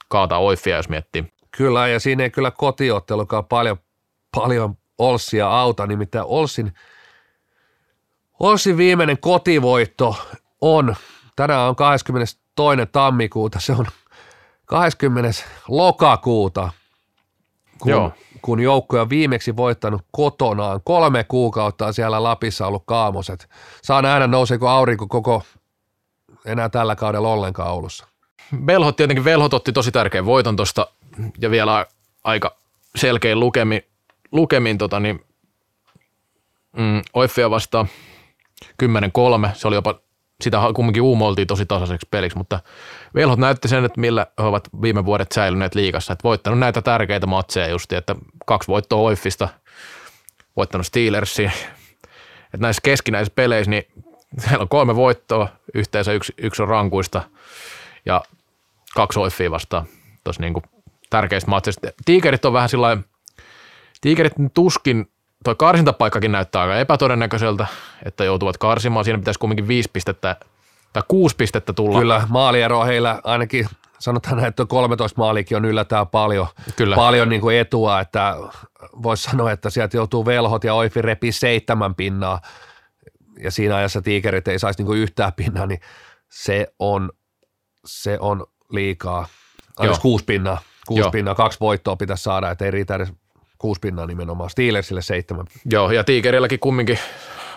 kaataa OIFia, jos miettii. Kyllä, ja siinä ei kyllä kotiottelukaan paljon Olssia auta, nimittäin Olssin viimeinen kotivoitto on, tänään on 22. tammikuuta, se on 20. lokakuuta, kun joukkoja on viimeksi voittanut kotonaan. 3 kuukautta on siellä Lapissa ollut kaamoset. Saa nähdä, nouseeko aurinko koko enää tällä kaudella ollenkaan Oulussa. Velhot otti tosi tärkeän voiton tuosta ja vielä aika selkein lukemin OIFia vastaan 10-3. Se oli jopa, sitä kumminkin uumoiltiin tosi tasaiseksi peliksi, mutta Velhot näytti sen, että millä he ovat viime vuodet säilyneet liigassa, että voittanut näitä tärkeitä matseja justi, että 2 voittoa OIFista, voittanut Steelersiin, että näissä keskinäisissä peleissä niin heillä on 3 voittoa, yhteensä 1 on rankuista, ja 2 OIFia vastaan tuossa niinku tärkeistä matseista. Tigerit on vähän sillain, Tigerit tuskin, toi karsintapaikkakin näyttää aika epätodennäköiseltä, että joutuvat karsimaan. Siinä pitäisi kumminkin 5 pistettä tai 6 pistettä tulla. Kyllä, maaliero heillä ainakin sanotaan, että 13 maaliikin on yllättää paljon niin kuin etua, että voisi sanoa, että sieltä joutuu Velhot ja OIF repii 7 pinnaa ja siinä ajassa Tigerit ei saisi niin kuin yhtään pinnaa, niin se on liikaa. Ainoastaan 6 pinnaa, 2 voittoa pitäisi saada, että ei riitä edes 6 pinnaa nimenomaan. Steelersille 7. Joo, ja Tigerilläkin kumminkin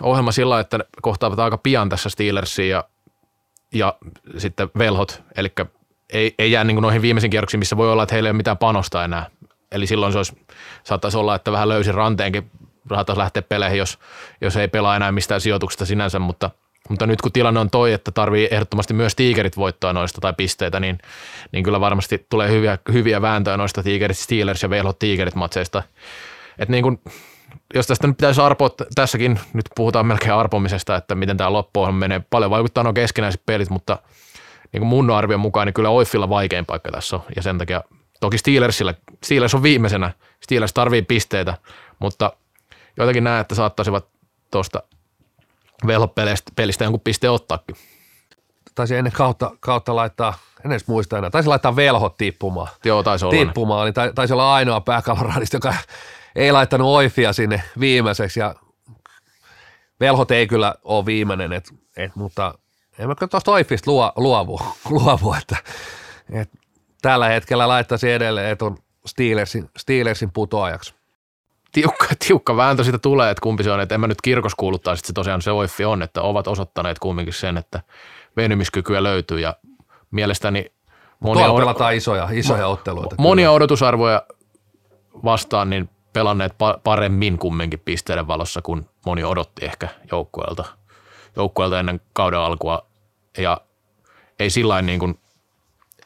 ohjelma sillä, että kohtaavat aika pian tässä Steelersiin ja sitten Velhot, eli ei jää niin noihin viimeisiin kierroksiin, missä voi olla, että heillä ei ole mitään panosta enää. Eli silloin se olisi, saattaisi olla, että vähän löysin ranteenkin, saattaisi lähteä peleihin, jos ei pelaa enää mistään sijoituksesta sinänsä, mutta nyt kun tilanne on toi, että tarvii ehdottomasti myös Tigerit voittaa noista tai pisteitä, niin kyllä varmasti tulee hyviä vääntöjä noista Tigerit, Steelers ja Velhot Tigerit matseista. Että niin kuin, jos tästä nyt pitäisi arpoa, tässäkin nyt puhutaan melkein arpomisesta, että miten tämä loppuohjelma menee, paljon vaikuttaa nuo keskinäiset pelit, mutta niin kuin mun arvion mukaan, niin kyllä OIFilla vaikein paikka tässä on, ja sen takia toki Steelers on viimeisenä, Steelers tarvii pisteitä, mutta joitakin näen, että saattaisivat tuosta Velhot-pelistä jonkun pisteen ottaakin. Taisi ennen kautta laittaa, en edes muista enää, taisi laittaa Velhot tippumaan. Joo, tippumaan, niin taisi olla ainoa pääkavaraadista, joka ei laittanut OIFia sinne viimeiseksi, ja Velhot ei kyllä ole viimeinen, mutta en mä kyllä tuosta OIFista luovu, että tällä hetkellä laittaisi edelleen etun Steelersin putoajaksi. Tiukka vääntö siitä tulee, että kumpi se on, että en mä nyt kirkossa kuuluttaa, että se tosiaan se OIF on, että ovat osoittaneet kumminkin sen, että venymiskykyä löytyy ja mielestäni monia pelataan isoja otteluita. Monia kyllä. Odotusarvoja vastaan niin pelanneet paremmin kumminkin pisteiden valossa, kuin moni odotti ehkä joukkueelta ennen kauden alkua ja ei sillain niin kuin,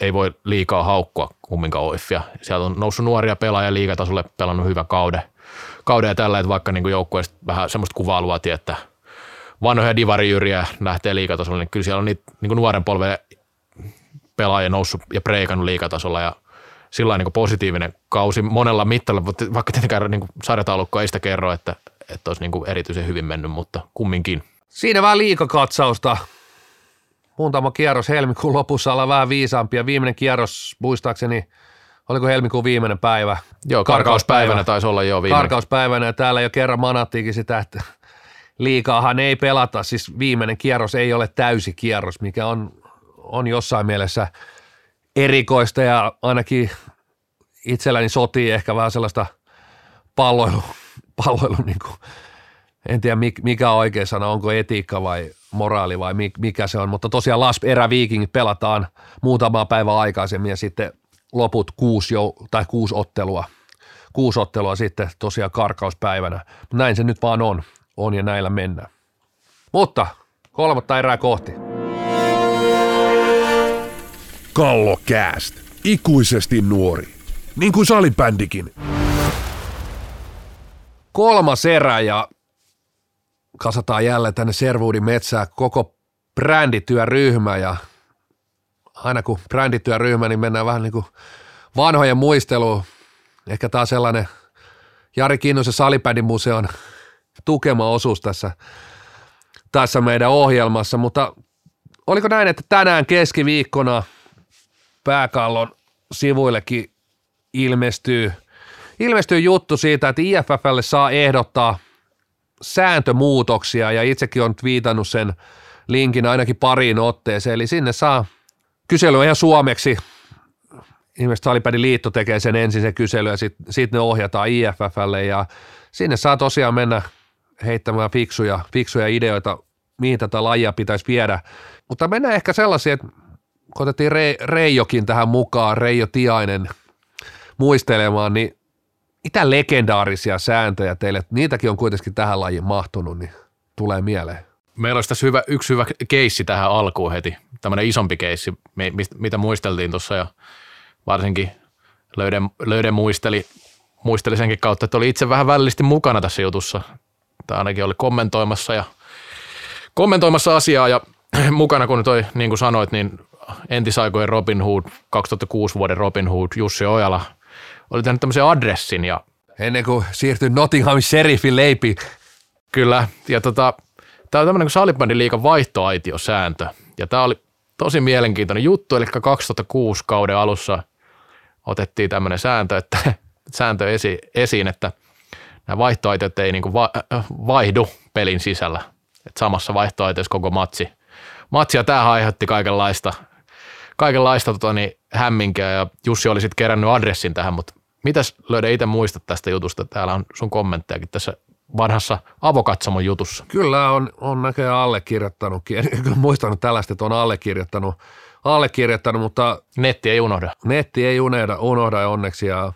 ei voi liikaa haukkua kumminkaan OIFia. Sieltä on noussut nuoria pelaajia liigatasolle, pelannut hyvä kauden ja tällä, että vaikka niin joukkueesta vähän semmoista kuvaa luotiin, että vanhoja divarijyriä lähtee liigatasolle, niin kyllä siellä on niitä niin nuoren polven pelaajia noussut ja preikannut liigatasolla ja sillain niin positiivinen kausi monella mittalla, mutta vaikka tietenkään niin sarjataulukko ei sitä kerro, että olisi niin erityisen hyvin mennyt, mutta kumminkin. Siinä vähän liigakatsausta. Muutama kierros helmikuun lopussa ollaan vähän viisaampia. Viimeinen kierros, muistaakseni, oliko helmikuun viimeinen päivä? Joo, karkauspäivänä taisi olla jo viimeinen. Karkauspäivänä, ja täällä jo kerran manattiinkin sitä, että liikaahan ei pelata. Siis viimeinen kierros ei ole täysi kierros, mikä on jossain mielessä erikoista, ja ainakin itselläni sotii ehkä vähän sellaista palloilun niin kuin, en tiedä mikä on oikea sana, onko etiikka vai moraali vai mikä se on, mutta tosiaan Eräviikingit pelataan muutama päivä aikaisemmin ja sitten loput 6 ottelua sitten tosiaan karkauspäivänä. Näin se nyt vaan on ja näillä mennään. Mutta 3. erää kohti. Kallokäst. Ikuisesti nuori. Niin kuin salibändikin. 3. erä ja kasataan jälleen tänne Servuudin metsään koko brändityöryhmä ja aina kun brändityöryhmä, niin mennään vähän niin kuin vanhojen muisteluun. Ehkä taas sellainen Jari Kinnusen salibändimuseon tukema osuus tässä meidän ohjelmassa, mutta oliko näin, että tänään keskiviikkona Pääkallon sivuillekin ilmestyy juttu siitä, että IFFlle saa ehdottaa sääntömuutoksia ja itsekin on twiitannut sen linkin ainakin pariin otteeseen, eli sinne saa kyselyä ihan suomeksi. Ihmiset Salibändin liitto tekee sen ensin se kysely ja sitten ne ohjataan IFFlle ja sinne saa tosiaan mennä heittämään fiksuja ideoita, mihin tätä lajia pitäisi viedä. Mutta mennään ehkä sellaisia, että otettiin Reijokin tähän mukaan, Reijo Tiainen muistelemaan, niin mitä legendaarisia sääntöjä teille, niitäkin on kuitenkin tähän lajiin mahtunut, niin tulee mieleen. Meillä olisi tässä yksi hyvä keissi tähän alkuun heti, tämmöinen isompi keissi, mitä muisteltiin tuossa ja varsinkin Löyde muisteli senkin kautta, että oli itse vähän välillisesti mukana tässä jutussa. Tai ainakin oli kommentoimassa asiaa ja mukana, kun toi, niin kuin sanoit, niin entisaikojen Robin Hood, 2006 vuoden Robin Hood, Jussi Ojala, oli tehnyt tämmöisen adressin. Ja ennen kuin siirtyi Nottingham Sheriffin leipiin. Kyllä. Ja tämä on tämmöinen kuin salibändiliigan vaihtoaitiosääntö. Ja tämä oli tosi mielenkiintoinen juttu, eli 2006 kauden alussa otettiin tämmöinen sääntö esiin, että nämä vaihtoaitot ei niin vaihdu pelin sisällä. Et samassa vaihtoaitoissa koko matsi. Ja tämähän aiheutti kaikenlaista hämminkiä, ja Jussi oli sitten kerännyt adressin tähän, mutta mitäs Löydä itse muistat tästä jutusta? Täällä on sun kommenttejakin tässä vanhassa Avokatsomon jutussa. Kyllä on näköjään allekirjoittanutkin. En kyllä muistanut tällaista, että on allekirjoittanut, mutta... Netti ei unohda ja onneksi. Ja...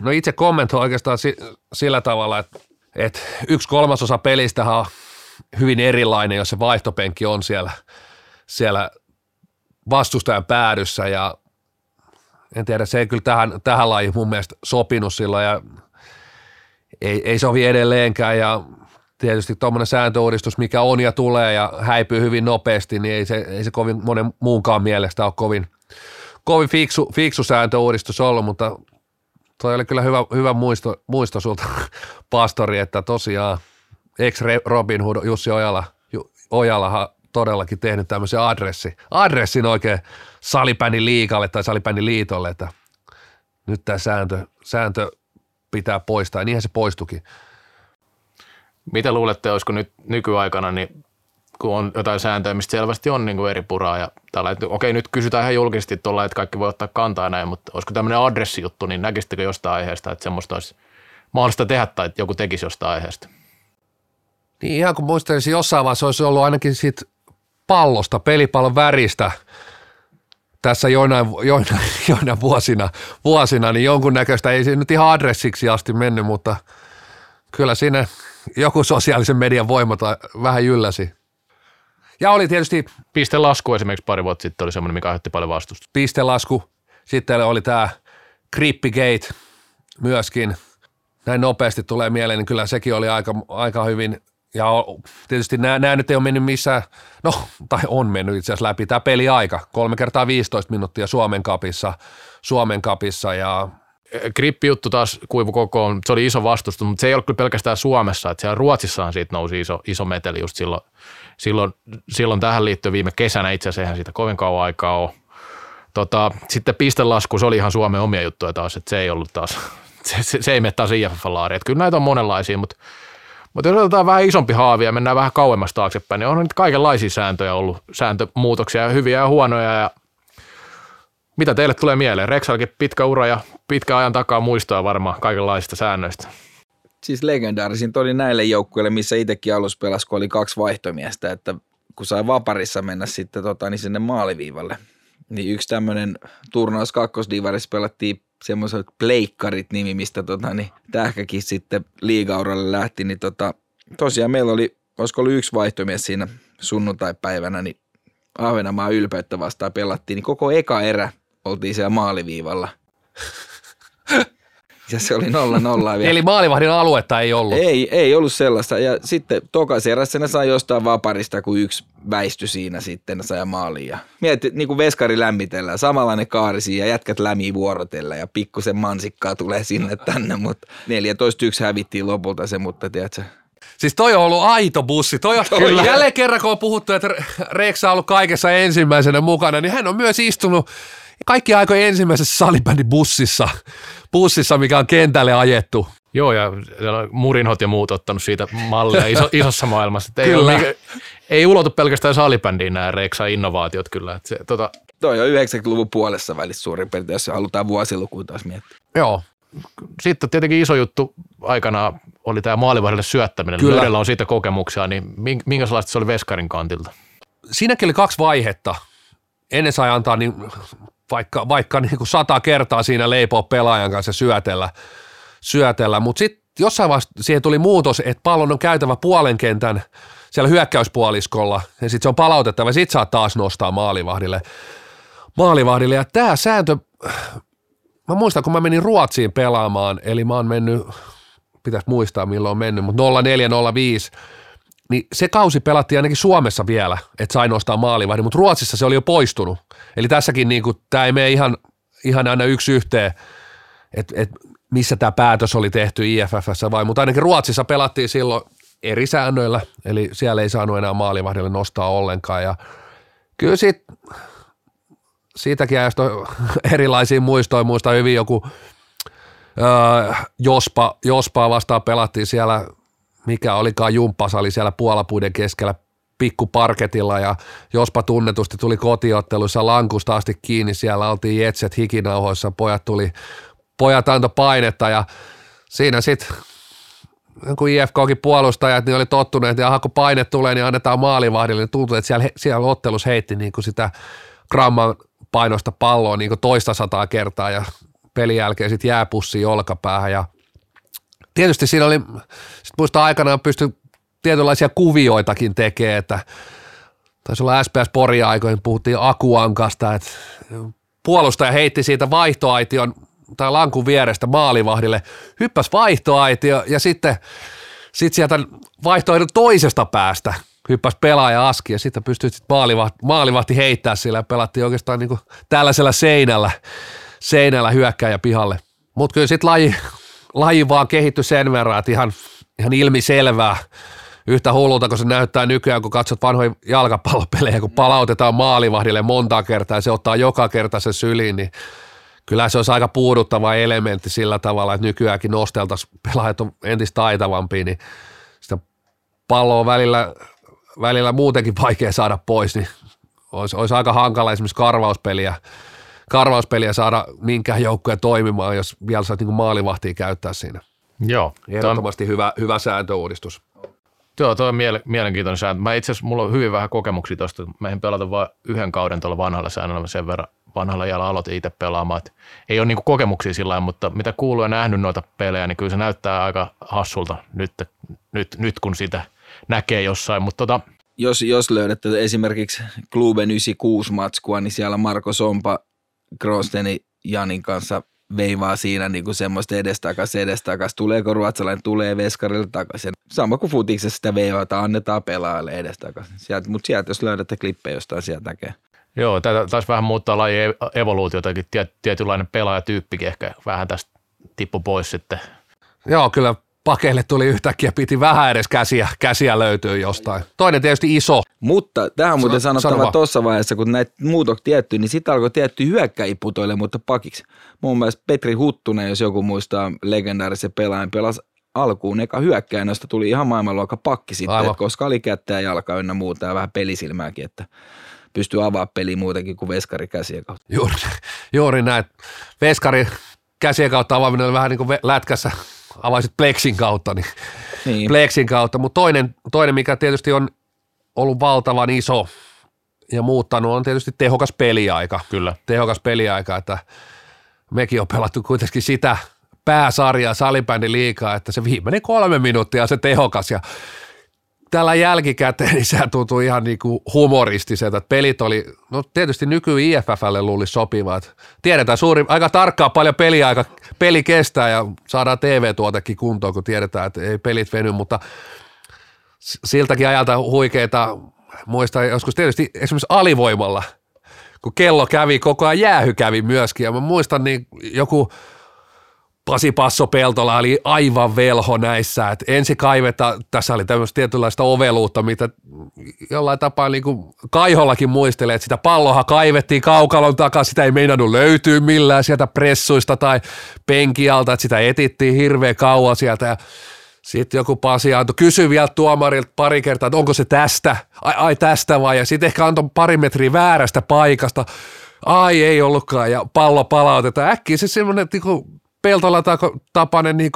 No itse kommentoin oikeastaan sillä tavalla, että 1/3 pelistähän on hyvin erilainen, jos se vaihtopenkki on siellä vastustajan päädyssä, ja en tiedä, se ei kyllä tähän lajiin mun mielestä sopinut silloin, ja ei sovi edelleenkään, ja tietysti tuommoinen sääntöuudistus, mikä on ja tulee ja häipyy hyvin nopeasti, niin ei se kovin monen muunkaan mielestä ole kovin fiksu sääntöuudistus ollut, mutta toi oli kyllä hyvä muisto sulta, pastori, että tosiaan ex-Robin Hood Jussi Ojalahan todellakin tehnyt tämmöisen adressin oikein salibändin liigalle tai salibändin liitolle, että nyt tämä sääntö pitää poistaa, ja niinhän se poistukin. Mitä luulette, olisiko nyt nykyaikana, niin kun on jotain sääntöä, mistä selvästi on niin kuin eri puraa ja tällä, että okei, nyt kysytään ihan julkisesti tuolla, että kaikki voi ottaa kantaa näin, mutta olisiko tämmöinen adressijuttu, niin näkisittekö jostain aiheesta, että semmoista olisi mahdollista tehdä tai että joku tekisi jostain aiheesta? Niin ihan kun muistelisin, jossain vaiheessa olisi ollut ainakin siitä pelipallon väristä tässä joinain vuosina, niin jonkunnäköistä, ei se nyt ihan adressiksi asti mennyt, mutta kyllä siinä joku sosiaalisen median voimata vähän jylläsi. Ja oli tietysti... Pistelasku esimerkiksi pari vuotta sitten oli semmoinen, mikä aiheutti paljon vastusta. Pistelasku, sitten oli tämä Grippigate myöskin. Näin nopeasti tulee mieleen, niin kyllä sekin oli aika hyvin, ja tietysti nämä nyt ei ole mennyt missään, no tai on mennyt itse asiassa läpi tämä peliaika, 3x15 minuuttia Suomen Cupissa ja... Grippi-juttu taas kuivu kokoon, se oli iso vastustus, mutta se ei ollut kyllä pelkästään Suomessa, että siellä Ruotsissahan siitä nousi iso meteli just silloin tähän liittyen viime kesänä, itse asiassa eihän siitä kovin kauan aikaa ole. Sitten pistelasku, se oli ihan Suomen omia juttuja taas, että se ei ollut taas... Se ei mene taas IFF-laariin. Kyllä näitä on monenlaisia, mutta jos otetaan vähän isompi haavi ja mennään vähän kauemmas taaksepäin, niin on nyt kaikenlaisia sääntöjä ollut, sääntömuutoksia, hyviä ja huonoja. Ja mitä teille tulee mieleen? Rexalkin pitkä ura ja pitkä ajan takaa muistoa varmaan kaikenlaisista säännöistä. Siis legendaarisin oli näille joukkueille, missä itsekin alussa pelasi, kun oli 2 vaihtomiestä, että kun sai vaparissa mennä sitten niin sinne maaliviivalle. Niin yksi tämmöinen turnaus kakkosdivarissa pelattiin semmoiset pleikkarit-nimi, mistä tähkäkin sitten liigauralle lähti, niin tosiaan meillä oli, olisiko ollut 1 vaihtomies siinä sunnuntaipäivänä, niin Ahvenanmaan ylpeyttä vastaan pelattiin, niin koko eka erä oltiin siellä maaliviivalla. Ja se oli 0-0 vielä. Eli maalivahdin aluetta ei ollut? Ei ollut sellaista, ja sitten tokaisen erässä ne sai jostain vaparista, kun yksi väisty siinä sitten, ne sai maaliin. Ja mietit, niin kuin veskari lämmitellään, samanlainen kaari siinä, ja jätkät lämii vuorotella, ja pikkusen mansikkaa tulee sinne tänne, mutta 14-1 hävittiin lopulta se, mutta tiedätkö... Siis toi on ollut aito bussi. Kyllä. Jälleen kerran, kun on puhuttu, että Reksa on ollut kaikessa ensimmäisenä mukana, niin hän on myös istunut kaikki aikojen ensimmäisessä salibändin bussissa, mikä on kentälle ajettu. Joo, ja Murinhot ja muut ottanut siitä mallia isossa maailmassa. Ei ulotu pelkästään salibändiin nämä Reksa-innovaatiot kyllä. Että se, Toi on 90-luvun puolessa välissä suurin piirtein, jos halutaan vuosilukuun taas miettiä. Joo. Sitten tietenkin iso juttu aikana oli tämä maalivahdelle syöttäminen. Kyllä. Löydellä on siitä kokemuksia, niin minkälaista se oli veskarin kantilta? Siinäkin oli 2 vaihetta. Ennen sai antaa niin vaikka niin kuin 100 kertaa siinä leipoa pelaajan kanssa syötellä. Mutta sitten jossain vaiheessa siihen tuli muutos, että pallon on käytävä puolen kentän siellä hyökkäyspuoliskolla, ja sitten se on palautettava, sitten saa taas nostaa maalivahdille. Ja tämä sääntö, mä muistan, kun mä menin Ruotsiin pelaamaan, eli mä oon mennyt, pitäisi muistaa milloin on mennyt, mutta 04-05, niin se kausi pelattiin ainakin Suomessa vielä, että sai nostaa maalivahdin, mutta Ruotsissa se oli jo poistunut. Eli tässäkin niin tämä ei mene ihan aina yksi yhteen, että missä tämä päätös oli tehty IFFssä vai, mutta ainakin Ruotsissa pelattiin silloin eri säännöillä, eli siellä ei saanut enää maalivahdille nostaa ollenkaan. Ja kyllä sitten siitäkin ajasta erilaisia muistoja, muista hyvin joku Jospaa vastaan pelattiin siellä, mikä olikaan jumppasali siellä puolapuiden keskellä pikkuparketilla ja Jospa tunnetusti tuli kotiotteluissa lankusta asti kiinni, siellä oltiin jetset hikinauhoissa, pojat antoi painetta ja siinä sitten kun IFK:kin puolustajat niin oli tottuneet ja kun paine tulee, niin annetaan maalivahdille, niin tuntuu, että siellä ottelus heitti niin kuin sitä gramman painosta palloa niin kuin toista 100 kertaa ja pelin jälkeen sitten jääpussi olkapäähän ja tietysti siinä oli, sit muista aikanaan pystyi tietynlaisia kuvioitakin tekee, että taisi olla SPS-Porin aikoihin, puhuttiin akuankasta, että puolustaja heitti siitä vaihtoaition tai lankun vierestä maalivahdille, hyppäsi vaihtoaitio ja sitten sieltä vaihtoaidon toisesta päästä hyppäsi pelaaja aski ja sitten pystyi maalivahti heittää sillä ja pelattiin oikeastaan niin kuin tällaisella seinällä hyökkääjä pihalle. Mutta kyllä sitten laji vaan kehittyi sen verran, että ihan ilmiselvää. Yhtä hullulta, kun se näyttää nykyään, kun katsot vanhoja jalkapallopelejä, kun palautetaan maalivahdille monta kertaa ja se ottaa joka kerta sen syliin, niin kyllä se olisi aika puuduttava elementti sillä tavalla, että nykyäänkin nosteltaisiin, pelaajat on entistä taitavampia, niin sitä palloa välillä muutenkin vaikea saada pois, niin olisi aika hankala esimerkiksi karvauspeliä saada minkään joukkoja toimimaan, jos vielä saat niin maalivahtia käyttää siinä. Joo. Ehdottomasti hyvä sääntöuudistus. Joo, toi on mielenkiintoinen sääntö. Mä itse asiassa, mulla on hyvin vähän kokemuksia tosta. Mä en pelata vaan yhden kauden tuolla vanhalla säännöllä, sen verran vanhalla jäällä aloitin itse pelaamaan. Et ei ole niinku kokemuksia sillä lailla, mutta mitä kuuluu ja nähnyt noita pelejä, niin kyllä se näyttää aika hassulta nyt kun sitä näkee jossain. Mut Jos löydätte esimerkiksi Klube 96-matskua, niin siellä Marko Sompa Grosteni Janin kanssa veivaa siinä niinku semmoista edestakas, tuleeko ruotsalainen, tulee veskarille takaisin. Sama kuin futiksessa sitä veivata, annetaan pelaajalle edestakas. Mutta sieltä jos löydätte klippejä jostain, sieltä näkee. Joo, tämä taisi vähän muuttaa lajien evoluutiotakin, tietynlainen pelaajatyyppikin ehkä vähän tästä tippu pois sitten. Joo, kyllä pakeille tuli yhtäkkiä, piti vähän edes käsiä löytyy jostain. Toinen tietysti iso. Mutta tähän on muuten sanottava tuossa vaiheessa, kun näitä muutot tietty, niin sitten alkoi tietty hyökkäiputoille, mutta pakiksi. Muun muassa Petri Huttunen, jos joku muistaa legendaarisen pelaajan, pelasi alkuun eka hyökkäin, josta tuli ihan maailmanluokka pakki sitten, koska oli kättä ja jalka ynnä muuta ja vähän pelisilmääkin, että pystyy avaamaan peliä muutenkin kuin veskari käsien kautta. Juuri näin. Veskari käsien kautta avaaminen oli vähän niin kuin lätkässä. Avaisit pleksin kautta, niin. Pleksin kautta. Mutta toinen, mikä tietysti on ollut valtavan iso ja muuttanut, on tietysti tehokas peliaika. Kyllä. Tehokas peliaika, että mekin on pelattu kuitenkin sitä pääsarjaa salibändi liikaa, että se viimeinen 3 minuuttia on se tehokas. Ja tällä jälkikäteen niin sehän tuntuu ihan niinku humoristiselta, että pelit oli, no tietysti nyky IFF:lle luulisi sopivat. Tiedetään aika tarkkaan paljon peli kestää ja saadaan TV-tuotekin kuntoon, kun tiedetään, että ei pelit veny, mutta siltäkin ajalta huikeita muistaa joskus tietysti esimerkiksi alivoimalla, kun kello kävi, koko ajan jäähy kävi myöskin ja mä muistan niin joku Pasi Passo-Peltola oli aivan velho näissä, että ensi kaiveta, tässä oli tämmöistä tietynlaista oveluutta, mitä jollain tapaa niin kuin Kaihollakin muistelee, että sitä palloa kaivettiin kaukalon takaa, sitä ei meinannut löytyä millään sieltä pressuista tai penkialta, että sitä etittiin hirveän kauan sieltä ja sitten joku Pasi antoi, kysyi vielä tuomarilta pari kertaa, että onko se tästä, ai tästä vai, ja sitten ehkä antoi pari metriä väärästä paikasta, ai ei ollutkaan ja pallo palautetaan, äkkiä se semmoinen niin Peltola tapainen, niin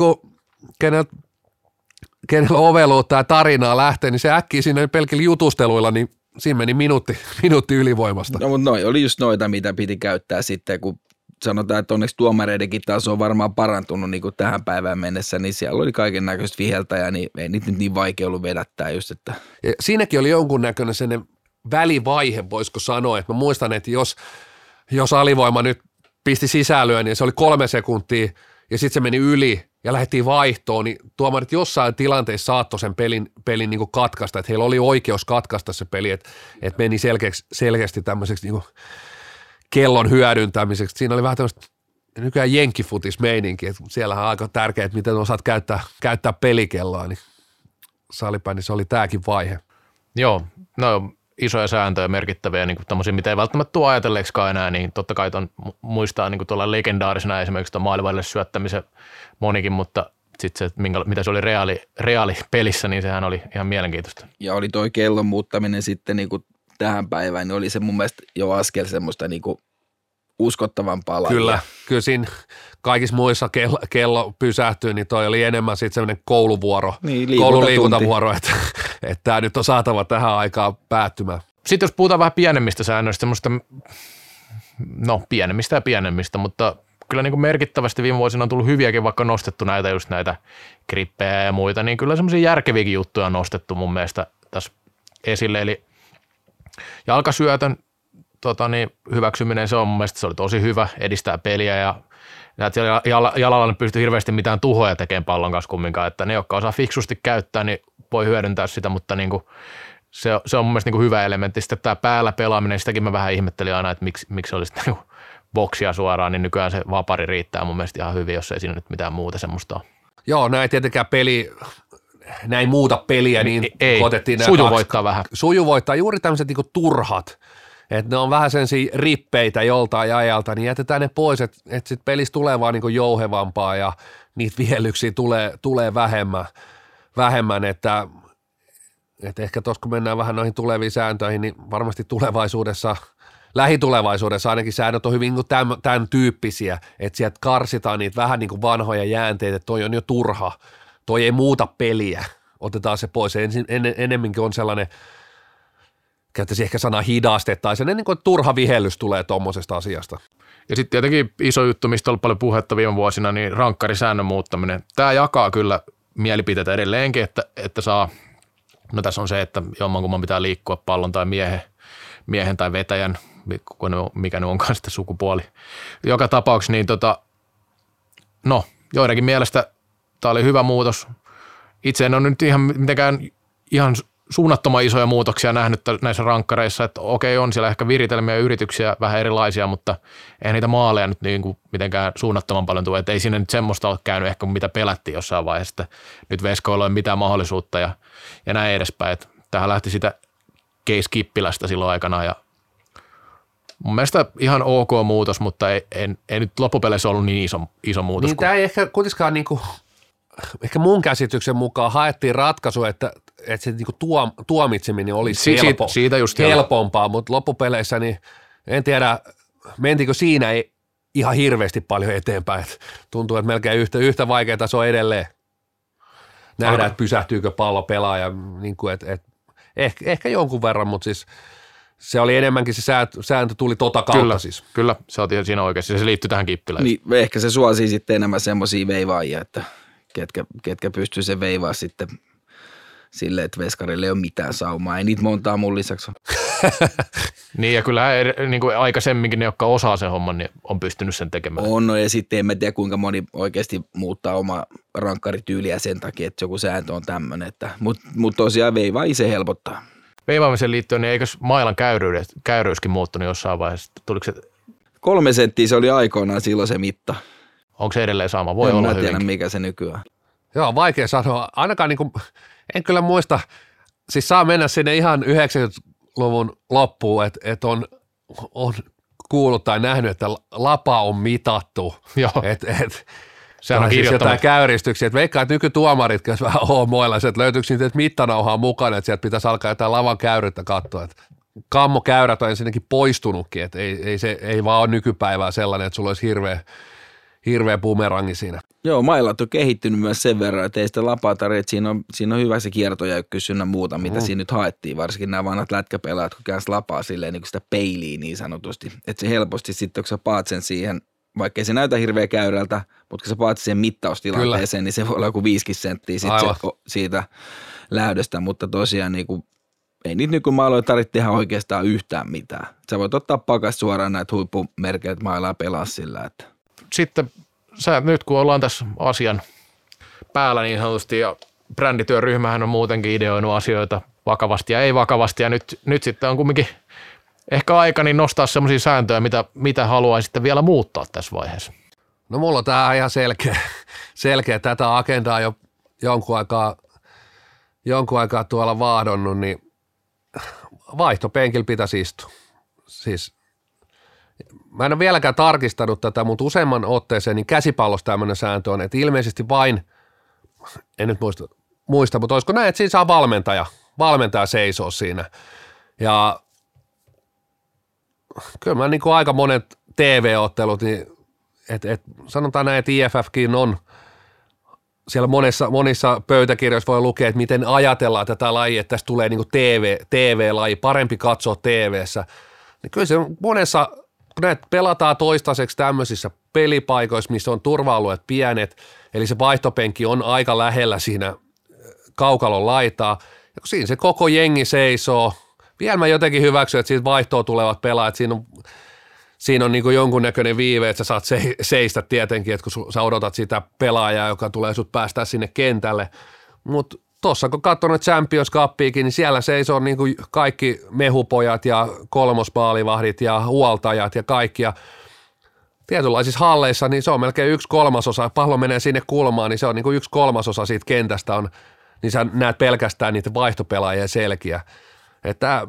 kenellä oveluutta ja tarinaa lähtee, niin se äkkiä siinä pelkillä jutusteluilla, niin siinä meni minuutti ylivoimasta. No mutta noi oli just noita, mitä piti käyttää sitten, kun sanotaan, että onneksi tuomareidenkin taso on varmaan parantunut niin kuin tähän päivään mennessä, niin siellä oli kaiken näköistä viheltäjää, niin ei niitä nyt niin vaikea ollut vedättää just, että. Ja siinäkin oli jonkunnäköinen sellainen välivaihe, voisiko sanoa, että mä muistan, että jos alivoima nyt pisti sisälyön ja se oli 3 sekuntia ja sitten se meni yli ja lähdettiin vaihtoon, niin tuomarit jossain tilanteessa saattoi sen pelin niin kuin katkaista, että heillä oli oikeus katkaista se peli, että meni selkeästi tämmöiseksi niin kuin kellon hyödyntämiseksi. Siinä oli vähän tämmöistä nykyään jenkkifutismeininki, että siellähän on aika tärkeää, että miten osaat käyttää pelikelloa, niin salibändissä oli tämäkin vaihe. Joo, no isoja sääntöjä merkittäviä, niin tämmöisiä, mitä ei välttämättä tule ajatelleeksikaan enää, niin totta kai muistaa niin tuolla legendaarisena esimerkiksi tuon maalivahdelle syöttämisen monikin, mutta sitten se, mitä se oli reaali pelissä, niin sehän oli ihan mielenkiintoista. Ja oli toi kellon muuttaminen sitten niin kuin tähän päivään, niin oli se mun mielestä jo askel semmoista niin kuin uskottavampaa lajia. Kyllä siinä kaikissa muissa kello pysähtyy, niin toi oli enemmän sitten semmoinen kouluvuoro, niin, koululiikuntavuoro, että tämä nyt on saatava tähän aikaan päättymään. Sitten jos puhutaan vähän pienemmistä säännöistä, semmoista, no pienemmistä, mutta kyllä niin kuin merkittävästi viime vuosina on tullut hyviäkin, vaikka nostettu näitä just näitä grippejä ja muita, niin kyllä semmoisia järkeviäkin juttuja on nostettu mun mielestä tässä esille, eli jalkasyötön hyväksyminen, se on mun mielestä se oli tosi hyvä, edistää peliä ja jalalla nyt pystyy hirveästi mitään tuhoja tekemään pallon kanssa kumminkaan, että ne, jotka osaa fiksusti käyttää, niin voi hyödyntää sitä, mutta niin kuin, se on mun mielestä niin kuin hyvä elementti. Sitten tämä päällä pelaaminen, sitäkin mä vähän ihmettelin aina, että miksi se oli sitten niin kuin boksia suoraan, niin nykyään se vapari riittää mun mielestä ihan hyvin, jos ei siinä nyt mitään muuta semmoista ole. Joo, näin tietenkään näin muuta peliä, niin ei, otettiin nämä sujuvoittaa vähän. Sujuvoittaa juuri tämmöiset niin kuin turhat. Että ne on vähän sensi rippeitä joltain ajalta, niin jätetään ne pois, että sitten pelissä tulee vaan niinku jouhevampaa ja niitä vihellyksiä tulee vähemmän, että ehkä tuossa kun mennään vähän noihin tuleviin sääntöihin, niin varmasti lähitulevaisuudessa ainakin säännöt on hyvin niin tämän tyyppisiä, että sieltä karsitaan niitä vähän niin kuin vanhoja jäänteitä, että toi on jo turha, toi ei muuta peliä, otetaan se pois, ennemminkin on sellainen, käyttäisi ehkä sanaa hidastettaisen, ennen kuin turha vihellys tulee tuommoisesta asiasta. Ja sitten tietenkin iso juttu, mistä on paljon puhetta viime vuosina, niin rankkarisäännön muuttaminen. Tämä jakaa kyllä mielipiteitä edelleenkin, että saa, no tässä on se, että jommankumman pitää liikkua pallon tai miehen tai vetäjän, mikä ne onkaan sitten sukupuoli. Joka tapauksessa, niin joidenkin mielestä tämä oli hyvä muutos. Itse en ole nyt ihan mitenkään ihan suunnattoman isoja muutoksia nähnyt näissä rankkareissa, että okei, on siellä ehkä viritelmiä ja yrityksiä vähän erilaisia, mutta ei niitä maaleja nyt niin kuin mitenkään suunnattoman paljon tule, että ei siinä nyt semmoista ole käynyt ehkä mitä pelättiin jossain vaiheessa, että nyt veskoilla ei ole mitään mahdollisuutta ja näin edespäin, että tämähän lähti sitä Case Kippilästä silloin aikana ja mun mielestä ihan ok muutos, mutta ei nyt loppupeleissä ollut niin iso muutos. Niin tämä ei ehkä kuitenkaan niin kuin, ehkä mun käsityksen mukaan haettiin ratkaisu, että se niinku tuomitseminen olisi helpompaa, mutta loppupeleissä niin en tiedä, mentikö siinä ei ihan hirveästi paljon eteenpäin. Et tuntuu, että melkein yhtä vaikeaa se on edelleen nähdä, että pysähtyykö pallo pelaaja, niin kuin, ehkä jonkun verran, mutta siis se oli enemmänkin, se sääntö tuli kautta kyllä, siis. Kyllä, sä oot siinä oikeasti, se liittyy tähän Kippiläiseen. Niin, ehkä se suosii sitten enemmän semmoisia veivaajia, että ketkä pystyy se veivaa sitten silleen, että veskarille ei ole mitään saumaa. Ei niitä montaa mun lisäksi. Niin ja kyllähän niin kuin aikaisemminkin ne, jotka osaa sen homman, niin on pystynyt sen tekemään. On ja sitten en mä tiedä kuinka moni oikeasti muuttaa omaa rankkarityyliä sen takia, että joku sääntö on tämmöinen. Mutta tosiaan veivaa itse helpottaa. Veivaamiseen liittyen, niin eikös mailan käyryyskin muuttunut jossain vaiheessa? Tuliko se? 3 senttiä se oli aikoinaan silloin se mitta. Onko se edelleen sama? Voi en olla hyvinkin. En tiedä, mikä se nykyään. Joo, vaikea sanoa. Ainakaan niin kuin, en kyllä muista, siis saa mennä sinne ihan 90-luvun loppuun, että on kuullut tai nähnyt, että lapa on mitattu. Joo. Se on siis jotain käyristyksiä. Että veikkaa, että nykytuomarit, jos vähän hoomoilaiset, että löytyykö niitä mittanauhaa mukana, että sieltä pitäisi alkaa jotain lavan käyryttä katsoa. Kammokäyrät on ensinnäkin poistunutkin, että ei vaan ole nykypäivää sellainen, että sulla olisi hirveä bumerangi siinä. Joo, mailat on kehittynyt myös sen verran, että ei sitä lapaa tarvitse. Siinä on hyvä se kiertojäykkyys ynnä muuta, mitä siinä nyt haettiin. Varsinkin nämä vanhat lätkäpelaat, kun käänsi lapaa silleen niin kuin sitä peiliin niin sanotusti. Että se helposti sitten, kun sä paat sen siihen, vaikkei se näytä hirveä käyrältä, mutta kun sä paat sen mittaustilanteeseen, kyllä, niin se voi olla joku 5 senttiä siitä lähdöstä. Mutta tosiaan niin kuin, ei niitä nykymailoja tarvitse tehdä oikeastaan yhtään mitään. Sä voit ottaa pakas suoraan näitä huippumerkejä, että mailaa pelaa sillä, että sitten nyt kun ollaan tässä asian päällä niin sanotusti ja brändityöryhmähän on muutenkin ideoinut asioita vakavasti ja ei vakavasti ja nyt sitten on kumminkin ehkä aika niin nostaa semmoisia sääntöjä, mitä haluaisitte vielä muuttaa tässä vaiheessa. No mulla on tämä ihan selkeä. Tätä agendaa jo jonkun aikaa tuolla vaahdonnut, niin vaihtopenkillä pitäisi istua. Siis, mä en ole vieläkään tarkistanut tätä, mutta useamman otteeseen niin käsipallossa tämmöinen sääntö on, että ilmeisesti vain, en nyt muista, mutta olisiko näin, että siinä saa valmentaja seisoo siinä. Ja kyllä mä niin kuin aika monet TV-ottelut, niin sanotaan näin, että IFFkin on, siellä monissa pöytäkirjoissa voi lukea, että miten ajatellaan tätä lajia, että tässä tulee niin kuin TV-laji, parempi katsoa TV:ssä. Niin kyllä se monessa, kun näitä pelataan toistaiseksi tämmöisissä pelipaikoissa, missä on turva-alueet pienet, eli se vaihtopenki on aika lähellä siinä kaukalon laitaa, ja siinä se koko jengi seisoo. Vielä mä jotenkin hyväksyn, että siitä vaihtoon tulevat pelaajat, siinä on niin kuin jonkunnäköinen viive, että sä saat seistä tietenkin, että kun sä odotat sitä pelaajaa, joka tulee sut päästää sinne kentälle. Mutta tuossa kun katsonut Champions Cupiakin, niin siellä seisoo niin kuin kaikki mehupojat ja kolmosmaalivahdit ja huoltajat ja kaikki. Ja tietynlaisissa halleissa niin se on melkein 1/3, pallo menee sinne kulmaan, niin se on niin kuin 1/3 siitä kentästä on, niin sä näet pelkästään niitä vaihtopelaajien selkiä. Että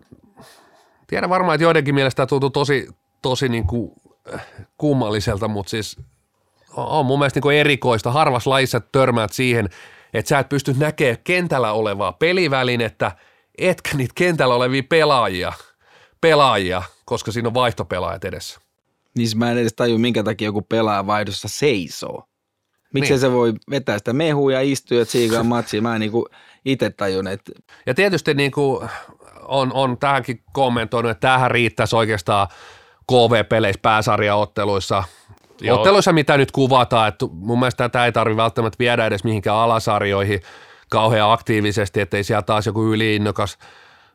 tiedän varmaan, että joidenkin mielestä tämä tuntuu tosi niin kuin kummalliselta, mutta siis on mun mielestä niin kuin erikoista. Harvassa lajissa törmäät siihen, että sä et pysty näkemään kentällä olevaa pelivälinettä, etkä niitä kentällä olevia pelaajia, koska siinä on vaihtopelaajat edessä. Niin mä en edes tajua, minkä takia joku pelaaja vaihdossa seisoo. Miksi niin. Se voi vetää sitä mehua ja istua ja tsiikaan matsiin? Mä en niin kuin itse tajun, että... Ja tietysti niin kuin on tähänkin kommentoinut, että tämähän riittäisi oikeastaan KV-peleissä, pääsarjaotteluissa, mitä nyt kuvataan, että mun mielestä tätä ei tarvitse välttämättä viedä edes mihinkään alasarjoihin kauhean aktiivisesti, ettei siellä taas joku yliinnokas,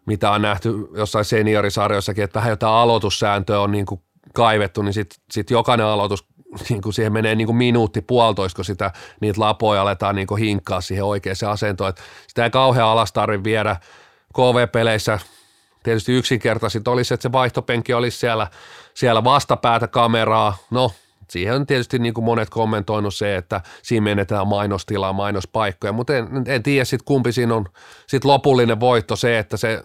mitä on nähty jossain seniorisarjoissakin, että vähän jotain aloitussääntöä on niin kuin kaivettu, niin sit jokainen aloitus, niin kuin siihen menee niin kuin minuutti puolitoista, kun niitä lapoja aletaan niin kuin hinkkaa siihen oikeaan asentoon, että sitä ei kauhean alas tarvitse viedä KV-peleissä. Tietysti yksinkertaisin olisi, että se vaihtopenki olisi siellä vastapäätä kameraa. No, siihen on tietysti niin kuin monet kommentoinut se, että siinä menetään mainostilaa, mainospaikkoja, mutta en tiedä sitten kumpi siinä on sit lopullinen voitto, se, että se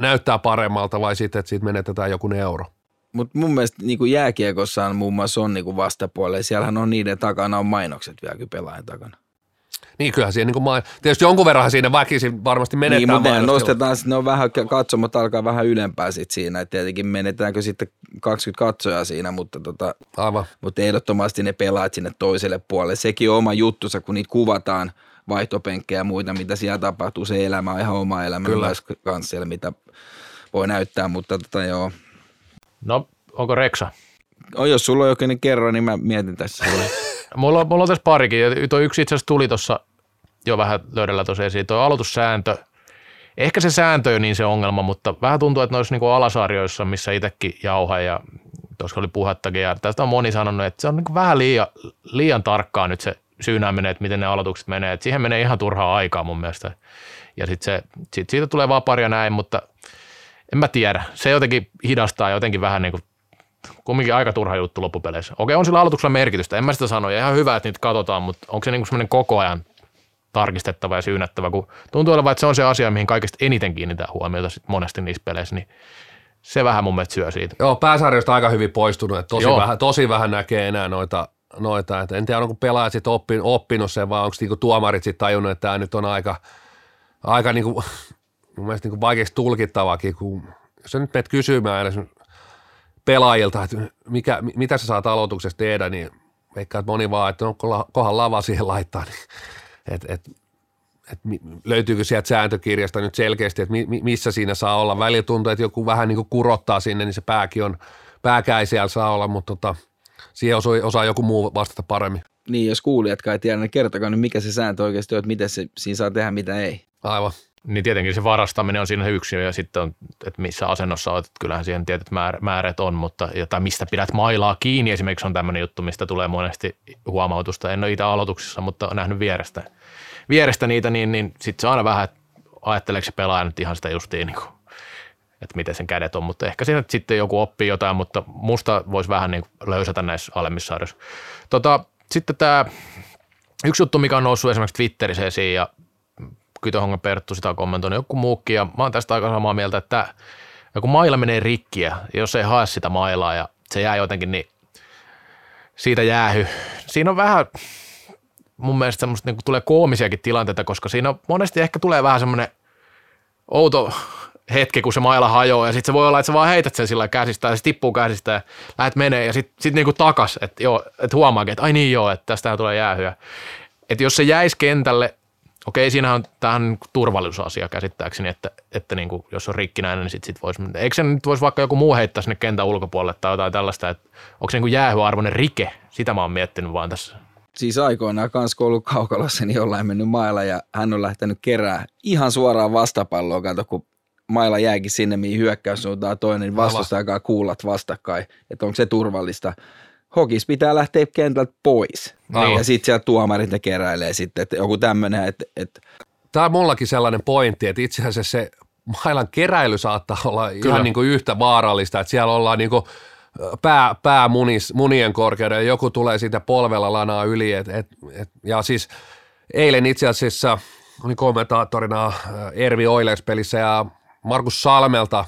näyttää paremmalta vai sitten, että siitä menetetään joku euro. Mutta mun mielestä niin kuin jääkiekossaan muun muassa on niin kuin vastapuolella, siellähän on niiden takana on mainokset vieläkin pelaajan takana. Niin, kyllähän siinä, niin tietysti jonkun verran siinä väkisin varmasti menetään. Niin, mutta nostetaan, ne on vähän katsomot, alkaa vähän ylempää sitten siinä, että tietenkin menetäänkö sitten 20 katsojaa siinä, mutta ehdottomasti ne pelaat sinne toiselle puolelle. Sekin on oma juttusa, kun niitä kuvataan, vaihtopenkkejä ja muita, mitä siellä tapahtuu, se elämä on ihan oma elämä kanssa siellä, mitä voi näyttää, mutta joo. No, onko Reksa? Jos sulla on jokin, niin kerro, niin mä mietin tässä sulle. Mulla on tässä parikin. Tuo yksi itse asiassa tuli tuossa jo vähän löydellä tuossa esiin. Tuo aloitussääntö. Ehkä se sääntö on niin se ongelma, mutta vähän tuntuu, että noissa niinku alasarjoissa, missä itsekin jauha ja tuossa oli puhettakin. Ja tästä on moni sanonut, että se on niinku vähän liian tarkkaa nyt se syynääminen, että miten ne aloitukset menee. Et siihen menee ihan turhaa aikaa mun mielestä. Ja sit siitä tulee vapari ja näin, mutta en mä tiedä. Se jotenkin hidastaa jotenkin vähän niinku kumminkin aika turha juttu loppupeleissä. Okei, on sillä aloituksella merkitystä, en mä sitä sano, ja ihan hyvä, että niitä katsotaan, mutta onko se niin kuin semmoinen koko ajan tarkistettava ja syynättävä, kun tuntuu olevan, että se on se asia, mihin kaikista eniten kiinnitetään huomiota sit monesti niissä peleissä, niin se vähän mun mielestä syö siitä. Joo, pääsarjoista aika hyvin poistunut, että tosi vähän näkee enää noita. En tiedä, onko pelaajat sitten oppinut sen, vai onko niinku tuomarit sitten tajunnut, että tämä nyt on aika niinku, mun mielestä niinku vaikeaksi tulkittavakin, kun jos sä nyt menet kysymään pelaajilta, että mitä sä saat aloituksessa tehdä, niin veikkaat moni vaan, että kohan lava siihen laittaa, niin löytyykö sieltä sääntökirjasta nyt selkeästi, että missä siinä saa olla. Välillä tuntuu, että joku vähän niin kuin kurottaa sinne, niin se pääkä ei siellä saa olla, mutta siihen osaa joku muu vastata paremmin. Niin, jos kuulijatkaan ei tiedä, niin kertokaa nyt mikä se sääntö oikeasti on, että miten se siinä saa tehdä, mitä ei. Aivan. Niin tietenkin se varastaminen on siinä se yksi, ja sitten on, että missä asennossa olet, kyllähän siihen tietyt määrät on, mutta tai mistä pidät mailaa kiinni esimerkiksi on tämmöinen juttu, mistä tulee monesti huomautusta. En ole itse aloituksessa, mutta olen nähnyt vierestä niitä, niin sitten se on aina vähän, että ajatteleeko se pelaaja nyt ihan sitä justiin, niin kuin, että miten sen kädet on, mutta ehkä siinä sitten joku oppii jotain, mutta musta voisi vähän niin kuin löysätä näissä alemmissa sarjoissa. Sitten tämä yksi juttu, mikä on noussut esimerkiksi Twitterissä esiin ja Kytöhonga Perttu sitä on kommentoinut, joku muukin, ja mä oon tästä aika samaa mieltä, että kun mailla menee rikkiä, jos ei hae sitä mailaa ja se jää jotenkin, niin siitä jäähy. Siinä on vähän mun mielestä semmoista, niin kuin tulee koomisiakin tilanteita, koska siinä monesti ehkä tulee vähän semmoinen outo hetki, kun se maila hajoaa, ja sitten se voi olla, että sä vaan heität sen sillä käsistä, ja se tippuu käsistä, ja lähdet menee, ja sitten niinku takas, että joo, että huomaakin, että ai niin joo, että tästähän tulee jäähyä. Että jos se jäisi kentälle, okei, siinähän on tähän turvallisuusasia käsittääkseni, että niinku, jos on rikkinäinen, niin sitten voisi, eikö se nyt voisi vaikka joku muu heittää sinne kentän ulkopuolelle tai jotain tällaista, että onko se niinku jäähyarvoinen rike, sitä mä oon miettinyt vaan tässä. Siis aikoinaan kans kun ollut kaukalossa, niin jollain mennyt mailla ja hän on lähtenyt kerää ihan suoraan vastapalloon, kato kun mailla jääkin sinne, mihin hyökkäys suuntaan toinen, niin vastustajakaan kuulat vastakkain, että onko se turvallista. Hokis pitää lähteä kentältä pois. Aivan. Ja sitten siellä tuomarit ne keräilee sitten, että joku tämmöinen. Että... Tämä on mullakin sellainen pointti, että itse asiassa se mailan keräily saattaa olla kyllä ihan niin kuin yhtä vaarallista, että siellä ollaan niin kuin pää munien korkeudella, joku tulee siitä polvella lanaa yli. Ja siis eilen itse asiassa oli kommentaattorina Ervi Oilers-pelissä ja Markus Salmelta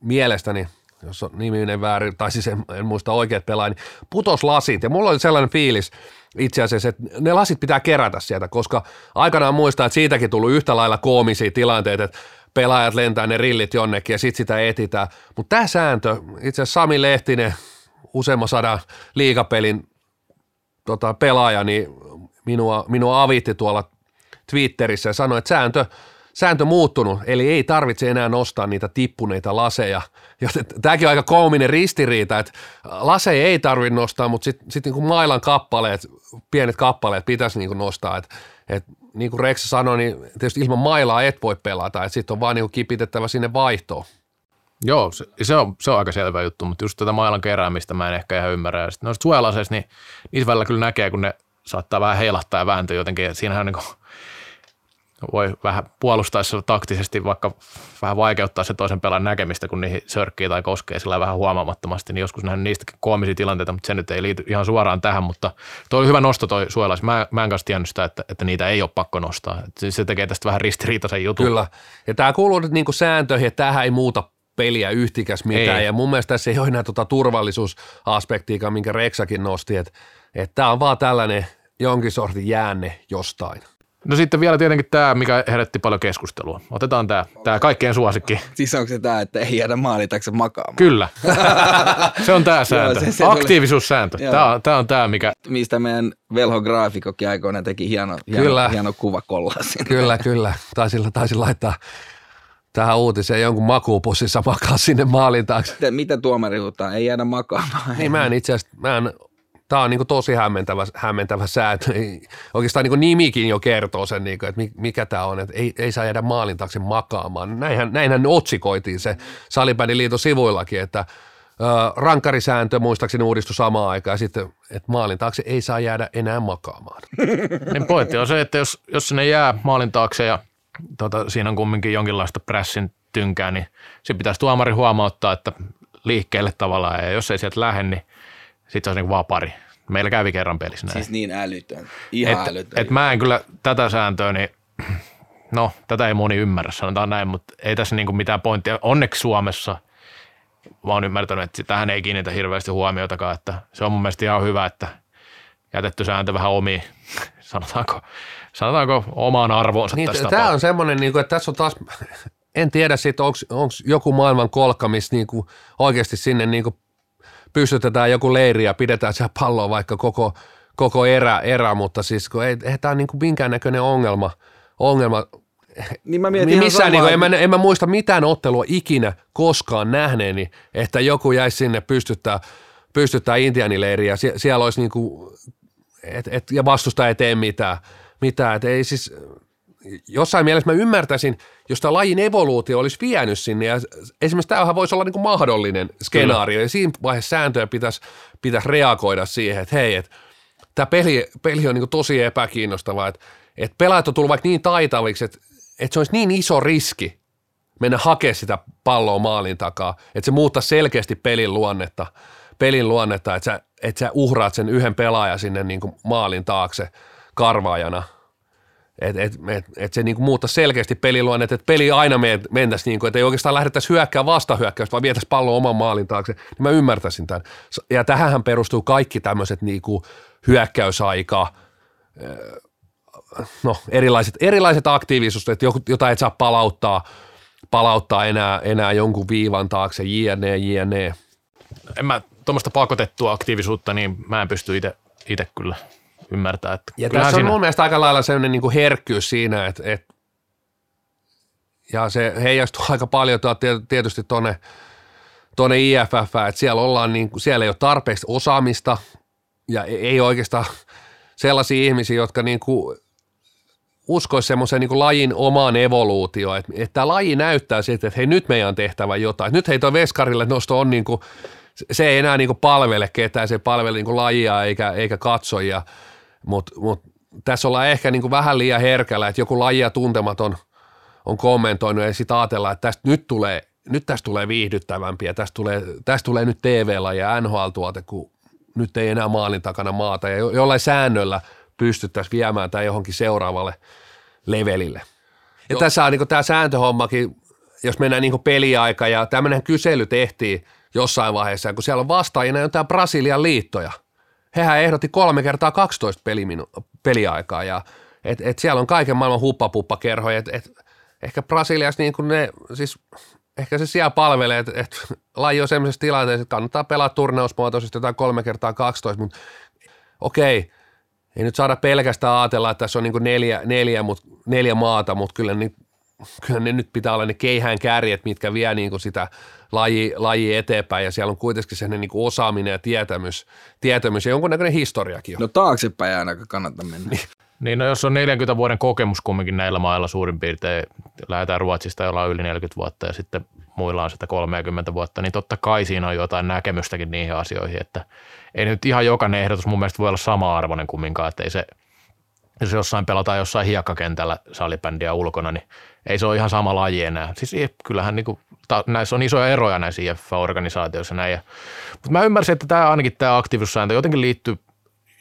mielestäni, jos on niminen väärin, tai siis en muista oikeat pelaajia, niin putos lasit. Ja mulla oli sellainen fiilis itse asiassa, että ne lasit pitää kerätä sieltä, koska aikanaan muistaa, että siitäkin tullut yhtä lailla koomisia tilanteita, että pelaajat lentää ne rillit jonnekin ja sitten sitä etsitään. Mutta tämä sääntö, itse asiassa Sami Lehtinen, useamman sadan liigapelin pelaaja, niin minua avitti tuolla Twitterissä ja sanoi, että sääntö muuttunut, eli ei tarvitse enää nostaa niitä tippuneita laseja. Tämäkin on aika koominen ristiriita, että laseja ei tarvitse nostaa, mutta sitten niinku mailan kappaleet, pienet kappaleet pitäisi niinku nostaa. Et niin kuin Rex sanoi, niin tietysti ilman mailaa et voi pelata, että sitten on vaan niinku kipitettävä sinne vaihtoon. Joo, se on aika selvä juttu, mutta just tätä mailan keräämistä mä en ehkä ihan ymmärrä. Ja sitten noista suojalaseista, niin niissä välillä kyllä näkee, kun ne saattaa vähän heilahtaa ja vääntöä jotenkin. Siinähän on niinku... Voi vähän puolustaessa taktisesti vaikka vähän vaikeuttaa se toisen pelaajan näkemistä, kun niihin sörkkii tai koskee sillä vähän huomaamattomasti, niin joskus nähdään niistäkin koomisia tilanteita, mutta se nyt ei liity ihan suoraan tähän, mutta toi oli hyvä nosto toi suojelais. Mä en kanssa tiennyt sitä, että niitä ei ole pakko nostaa. Se tekee tästä vähän ristiriitaisen jutun. Kyllä, ja tämä kuuluu nyt niinku sääntöihin, ja tämähän ei muuta peliä yhtikäs mitään, ei. Ja mun mielestä tässä ei ole enää turvallisuusaspektiikaa, minkä Reksakin nosti, että tämä on vaan tällainen jonkin sortin jäänne jostain. No sitten vielä tietenkin tämä, mikä herätti paljon keskustelua. Otetaan tämä kaikkien suosikki. Siis onko se tämä, että ei jäädä maalitaksen makaamaan? Kyllä. Se on tämä sääntö. Joo, se aktiivisuussääntö. Tämä on tämä, mikä... Mistä meidän Velho graafikokin aikoina teki hieno kuvakollasi. Kyllä. Taisin laittaa tähän uutiseen jonkun makuupussissa makaa sinne maalin taakse. Mitä tuomari huutaa? Ei jäädä makaamaan. Niin mä en itse asiassa... Tämä on niin kuin tosi hämmentävä sääntö. Oikeastaan niin kuin nimikin jo kertoo sen, niin kuin, että mikä tämä on, että ei saa jäädä maalin taakse makaamaan. Näinhän otsikoitiin se Salibändiliiton sivuillakin, että rankkarisääntö muistaakseni uudistui samaan aikaan ja sitten, että maalin taakse ei saa jäädä enää makaamaan. Niin pointti on se, että jos sinne jää maalin taakse ja siinä on kumminkin jonkinlaista pressin tynkää, niin se pitäisi tuomari huomauttaa, että liikkeelle tavallaan ja jos ei sieltä lähde, niin sitten se olisi niin vaan pari. Meillä kävi kerran pelissä näin. Siis niin älytön. Ihan älytön. Et mä en kyllä tätä sääntöä, niin no tätä ei moni ymmärrä, sanotaan näin, mutta ei tässä niin kuin mitään pointtia. Onneksi Suomessa mä oon ymmärtänyt, että tähän ei kiinnitä hirveästi huomiotakaan, että se on mun mielestä ihan hyvä, että jätetty sääntö vähän omiin, sanotaanko omaan arvoonsa niin, tässä tapauksessa. Tämä on semmoinen, että tässä on taas... En tiedä siitä, onko joku maailman kolkka, missä niinku oikeasti sinne... Niinku pystytetään joku leiri ja pidetään siellä palloa vaikka koko erä, mutta siis kun ei tämä ole niin minkäännäköinen ongelma. Niin mä mietin missään, niin kuin, en mä muista mitään ottelua ikinä koskaan nähneeni, että joku jäisi sinne pystyttää intiaanileiriä. Siellä olisi niin kuin, ja vastustaja ei tee mitään. Et ei siis, jossain mielessä mä ymmärtäisin, jos tämä lajin evoluutio olisi vienyt sinne, ja esimerkiksi tämähän voisi olla niin kuin mahdollinen skenaario, ja siinä vaiheessa sääntöjä pitäisi reagoida siihen, että hei, tämä peli on niin kuin tosi epäkiinnostavaa, että pelaajat on tullut vaikka niin taitaviksi, että se olisi niin iso riski mennä hakemaan sitä palloa maalin takaa, että se muuttaa selkeästi pelin luonnetta, että sä uhraat sen yhden pelaajan sinne niin kuin maalin taakse karvaajana. Että se niinku muuttaisi selkeästi peliluonnet, että peli aina mentäisi, niinku, että ei oikeastaan lähdettäisi hyökkää vastahyökkäystä, vaan vietäisi pallon oman maalin taakse, niin mä ymmärtäisin tämän. Ja tähänhän perustuu kaikki tämmöiset niinku hyökkäysaika, no erilaiset aktiivisuudet, että jotain et saa palauttaa enää jonkun viivan taakse, jne. En mä tuommoista pakotettua aktiivisuutta, niin mä en pysty itse kyllä ymmärtää. Ja tässä on siinä mun mielestä aika lailla sellainen niin kuin herkkyys siinä, että ja se heijastuu aika paljon tietysti tuonne IFF, että siellä ei ole tarpeeksi osaamista ja ei oikeastaan sellaisia ihmisiä, jotka niin kuin uskoisi semmoisen niin kuin lajin omaan evoluutioon, että tämä laji näyttää sitten, että hei, nyt meidän on tehtävä jotain. Nyt hei, tuo veskarille nosto on niin kuin, se ei enää niin kuin palvele ketään, se ei palvele niin kuin lajia eikä katsojia, mutta tässä ollaan ehkä niin kuin vähän liian herkällä, että joku lajia tuntematon on kommentoinut ja sitten ajatellaan, että tästä tulee viihdyttävämpi ja tästä tulee nyt TV-laji ja NHL-tuote, kun nyt ei enää maalin takana maata ja jollain säännöllä pystyttäisiin viemään tämä johonkin seuraavalle levelille. Ja tässä on niin kuin tämä sääntöhommakin, jos mennään niin kuin peliaika ja tämmöinen kysely tehtiin jossain vaiheessa, kun siellä on vastaajina jotain Brasilian liittoja. Hehän ehdotti 3 kertaa 12 peliaikaa, ja et siellä on kaiken maailman huppapuppakerhoja, että ehkä Brasiliassa niin kuin ne, siis ehkä se siellä palvelee, että laji on sellaisessa tilanteessa, että kannattaa pelaa turnausmuotoisesti jotain 3 kertaa 12, mutta okei, ei nyt saada pelkästään ajatella, että tässä on niin kuin neljä maata, mutta kyllä ne nyt pitää olla ne keihään kärjet, mitkä vie niin kuin sitä laji eteenpäin, ja siellä on kuitenkin sellainen niin kuin osaaminen ja tietämys ja jonkunnäköinen historiakin on. No taaksepäin aina kannattaa mennä. Niin, no jos on 40 vuoden kokemus kumminkin näillä mailla suurin piirtein, lähdetään Ruotsista, jolla on yli 40 vuotta ja sitten muilla on 130 vuotta, niin totta kai siinä on jotain näkemystäkin niihin asioihin, että ei nyt ihan jokainen ehdotus mun mielestä voi olla sama-arvoinen kumminkaan, että ei se, jos jossain pelataan jossain hiekkakentällä salibändiä ulkona, niin ei se ole ihan sama laji enää. Siis kyllähän niinku, näissä on isoja eroja näissä IFF-organisaatioissa näin. Mutta mä ymmärsin, että tämä ainakin tämä aktiivisuussääntö jotenkin liittyy,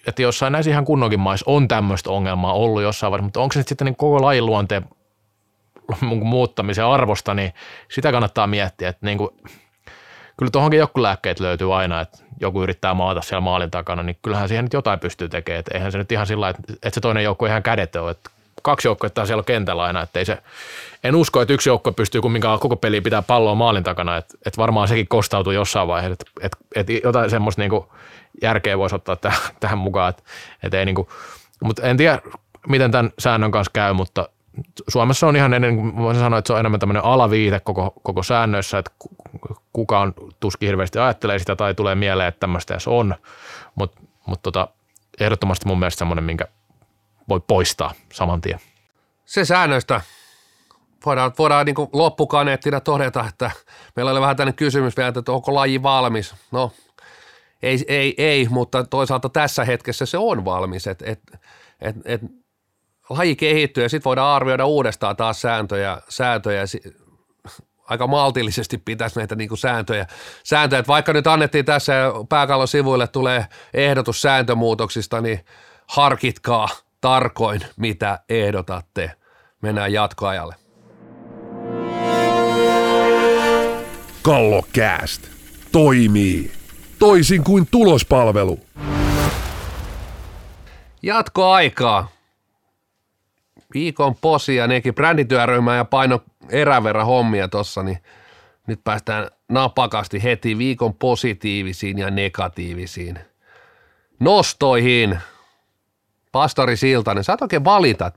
että jossain näissä ihan kunnonkin maissa on tämmöistä ongelmaa ollut jossain vaiheessa, mutta onko se sitten niin koko lajin luonteen muuttamisen arvosta, niin sitä kannattaa miettiä, että niin kuin, kyllä tuohonkin joku lääkkeet löytyy aina, että joku yrittää maata siellä maalin takana, niin kyllähän siihen nyt jotain pystyy tekemään, että eihän se nyt ihan sillä lailla, että se toinen joukko ihan kädetön ole, että 2 joukkoa siellä on kentällä aina, että ei se, en usko, että 1 joukko pystyy kumminkaan koko peliä pitää palloa maalin takana, että varmaan sekin kostautuu jossain vaiheessa, että jotain semmoista niin kuin järkeä voisi ottaa tähän mukaan, että ei niin kuin, mutta en tiedä, miten tämän säännön kanssa käy, mutta Suomessa on ihan ennen, voisin sanoa, että se on enemmän tämmöinen alaviite koko säännöissä, että kukaan tuskin hirveästi ajattelee sitä tai tulee mieleen, että tämmöistä edes on, mutta ehdottomasti mun mielestä semmoinen, minkä voi poistaa saman tien. Se säännöistä voidaan niin kuin loppukaneettina todeta, että meillä oli vähän tämmöinen kysymys vielä, että onko laji valmis. No ei, mutta toisaalta tässä hetkessä se on valmis, että laji kehittyy ja sitten voidaan arvioida uudestaan taas sääntöjä. Aika maltillisesti pitäisi näitä niin kuin sääntöjä. Että vaikka nyt annettiin tässä ja pääkallon sivuille tulee ehdotus sääntömuutoksista, niin harkitkaa tarkoin, mitä ehdotatte. Mennään jatkoajalle. Kallokäst toimii toisin kuin tulospalvelu. Jatkoaikaa. Viikon posia, nekin brändityöryhmää ja paino eräverran hommia tossa, niin nyt päästään napakasti heti viikon positiivisiin ja negatiivisiin nostoihin. Pastori Siltanen, sä et oikein valita,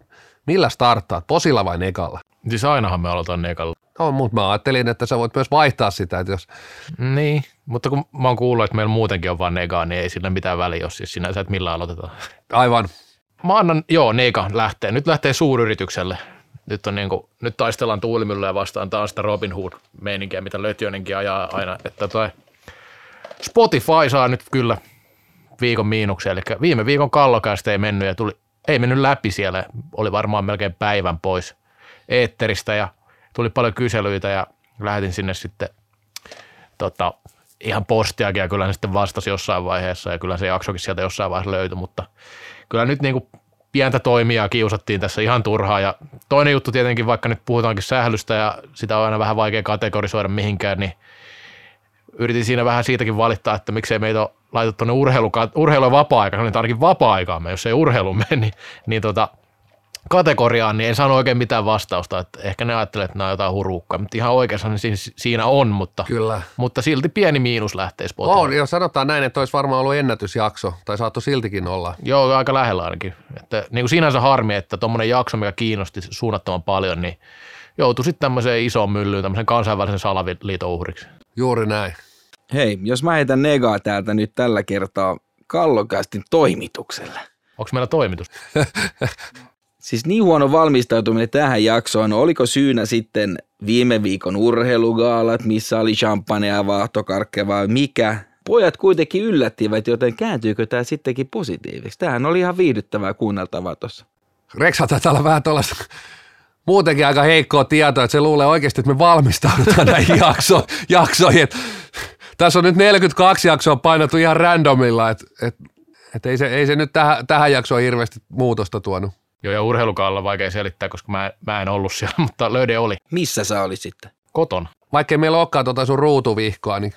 millä starttaat, posilla vai negalla? Siis ainahan me aloitan negalla. No, mutta mä ajattelin, että sä voit myös vaihtaa sitä, että jos... Niin, mutta kun mä oon kuullut, että meillä muutenkin on vaan negaa, niin ei sillä mitään väliä, jos siis sinänsä, että millä aloitetaan. Aivan. Mä annan, nega lähtee. Nyt lähtee suuryritykselle. Nyt taistellaan tuulimyllyä vastaan. Tämä on sitä Robin Hood-meininkiä, mitä Lötjönenkin ajaa aina. Että Spotify saa nyt kyllä viikon miinuksen. Eli viime viikon Kallokästä ei mennyt ja ei mennyt läpi siellä. Oli varmaan melkein päivän pois eetteristä ja tuli paljon kyselyitä ja lähetin sinne sitten ihan postiakin ja kyllä ne sitten vastasi jossain vaiheessa ja kyllä se jaksokin sieltä jossain vaiheessa löytyi, mutta kyllä nyt niin kuin pientä toimijaa kiusattiin tässä ihan turhaa. Ja toinen juttu tietenkin, vaikka nyt puhutaankin sählystä ja sitä on aina vähän vaikea kategorisoida mihinkään, niin yritin siinä vähän siitäkin valittaa, että miksei meitä ole laitettu tuonne urheilu- ja vapaa-aika, se on ainakin vapaa-aikaamme, jos ei urheilu mene, niin kategoriaan, niin en saanut oikein mitään vastausta. Että ehkä ne ajattelee, että nämä on jotain huruukkaa, mutta ihan oikeastaan niin siinä on, mutta silti pieni miinus lähtee spotiin. On, joo, sanotaan näin, että olisi varmaan ollut ennätysjakso, tai saattoi siltikin olla. Joo, aika lähellä ainakin. Että, niin kuin sinänsä harmi, että tuommoinen jakso, mikä kiinnosti suunnattoman paljon, niin joutui sitten tämmöiseen isoon myllyyn, tämmöisen kansainvälisen salaliiton uhriksi. Juuri näin. Hei, jos mä heitän negaa täältä nyt tällä kertaa Kallokästin toimitukselle. Onko meillä toimitus? Siis niin huono valmistautuminen tähän jaksoon, oliko syynä sitten viime viikon urheilugaalat, missä oli champagnea, vaahtokarkkeja vai mikä? Pojat kuitenkin yllättivät, joten kääntyykö tämä sittenkin positiiviksi? Tämähän oli ihan viihdyttävää kuunneltavaa tuossa. Reksa taitaa olla vähän tuollaista muutenkin aika heikkoa tietoa, että se luulee oikeasti, että me valmistaudutaan näihin jaksoihin. Tässä on nyt 42 jaksoa painettu ihan randomilla, että ei se nyt tähän jaksoon hirveästi muutosta tuonut. Joo, ja urheilukaalla on vaikea selittää, koska mä en ollut siellä, mutta löyde oli. Missä sä olit sitten? Kotona. Vaikkei meillä olekaan sun ruutuvihkoa, niin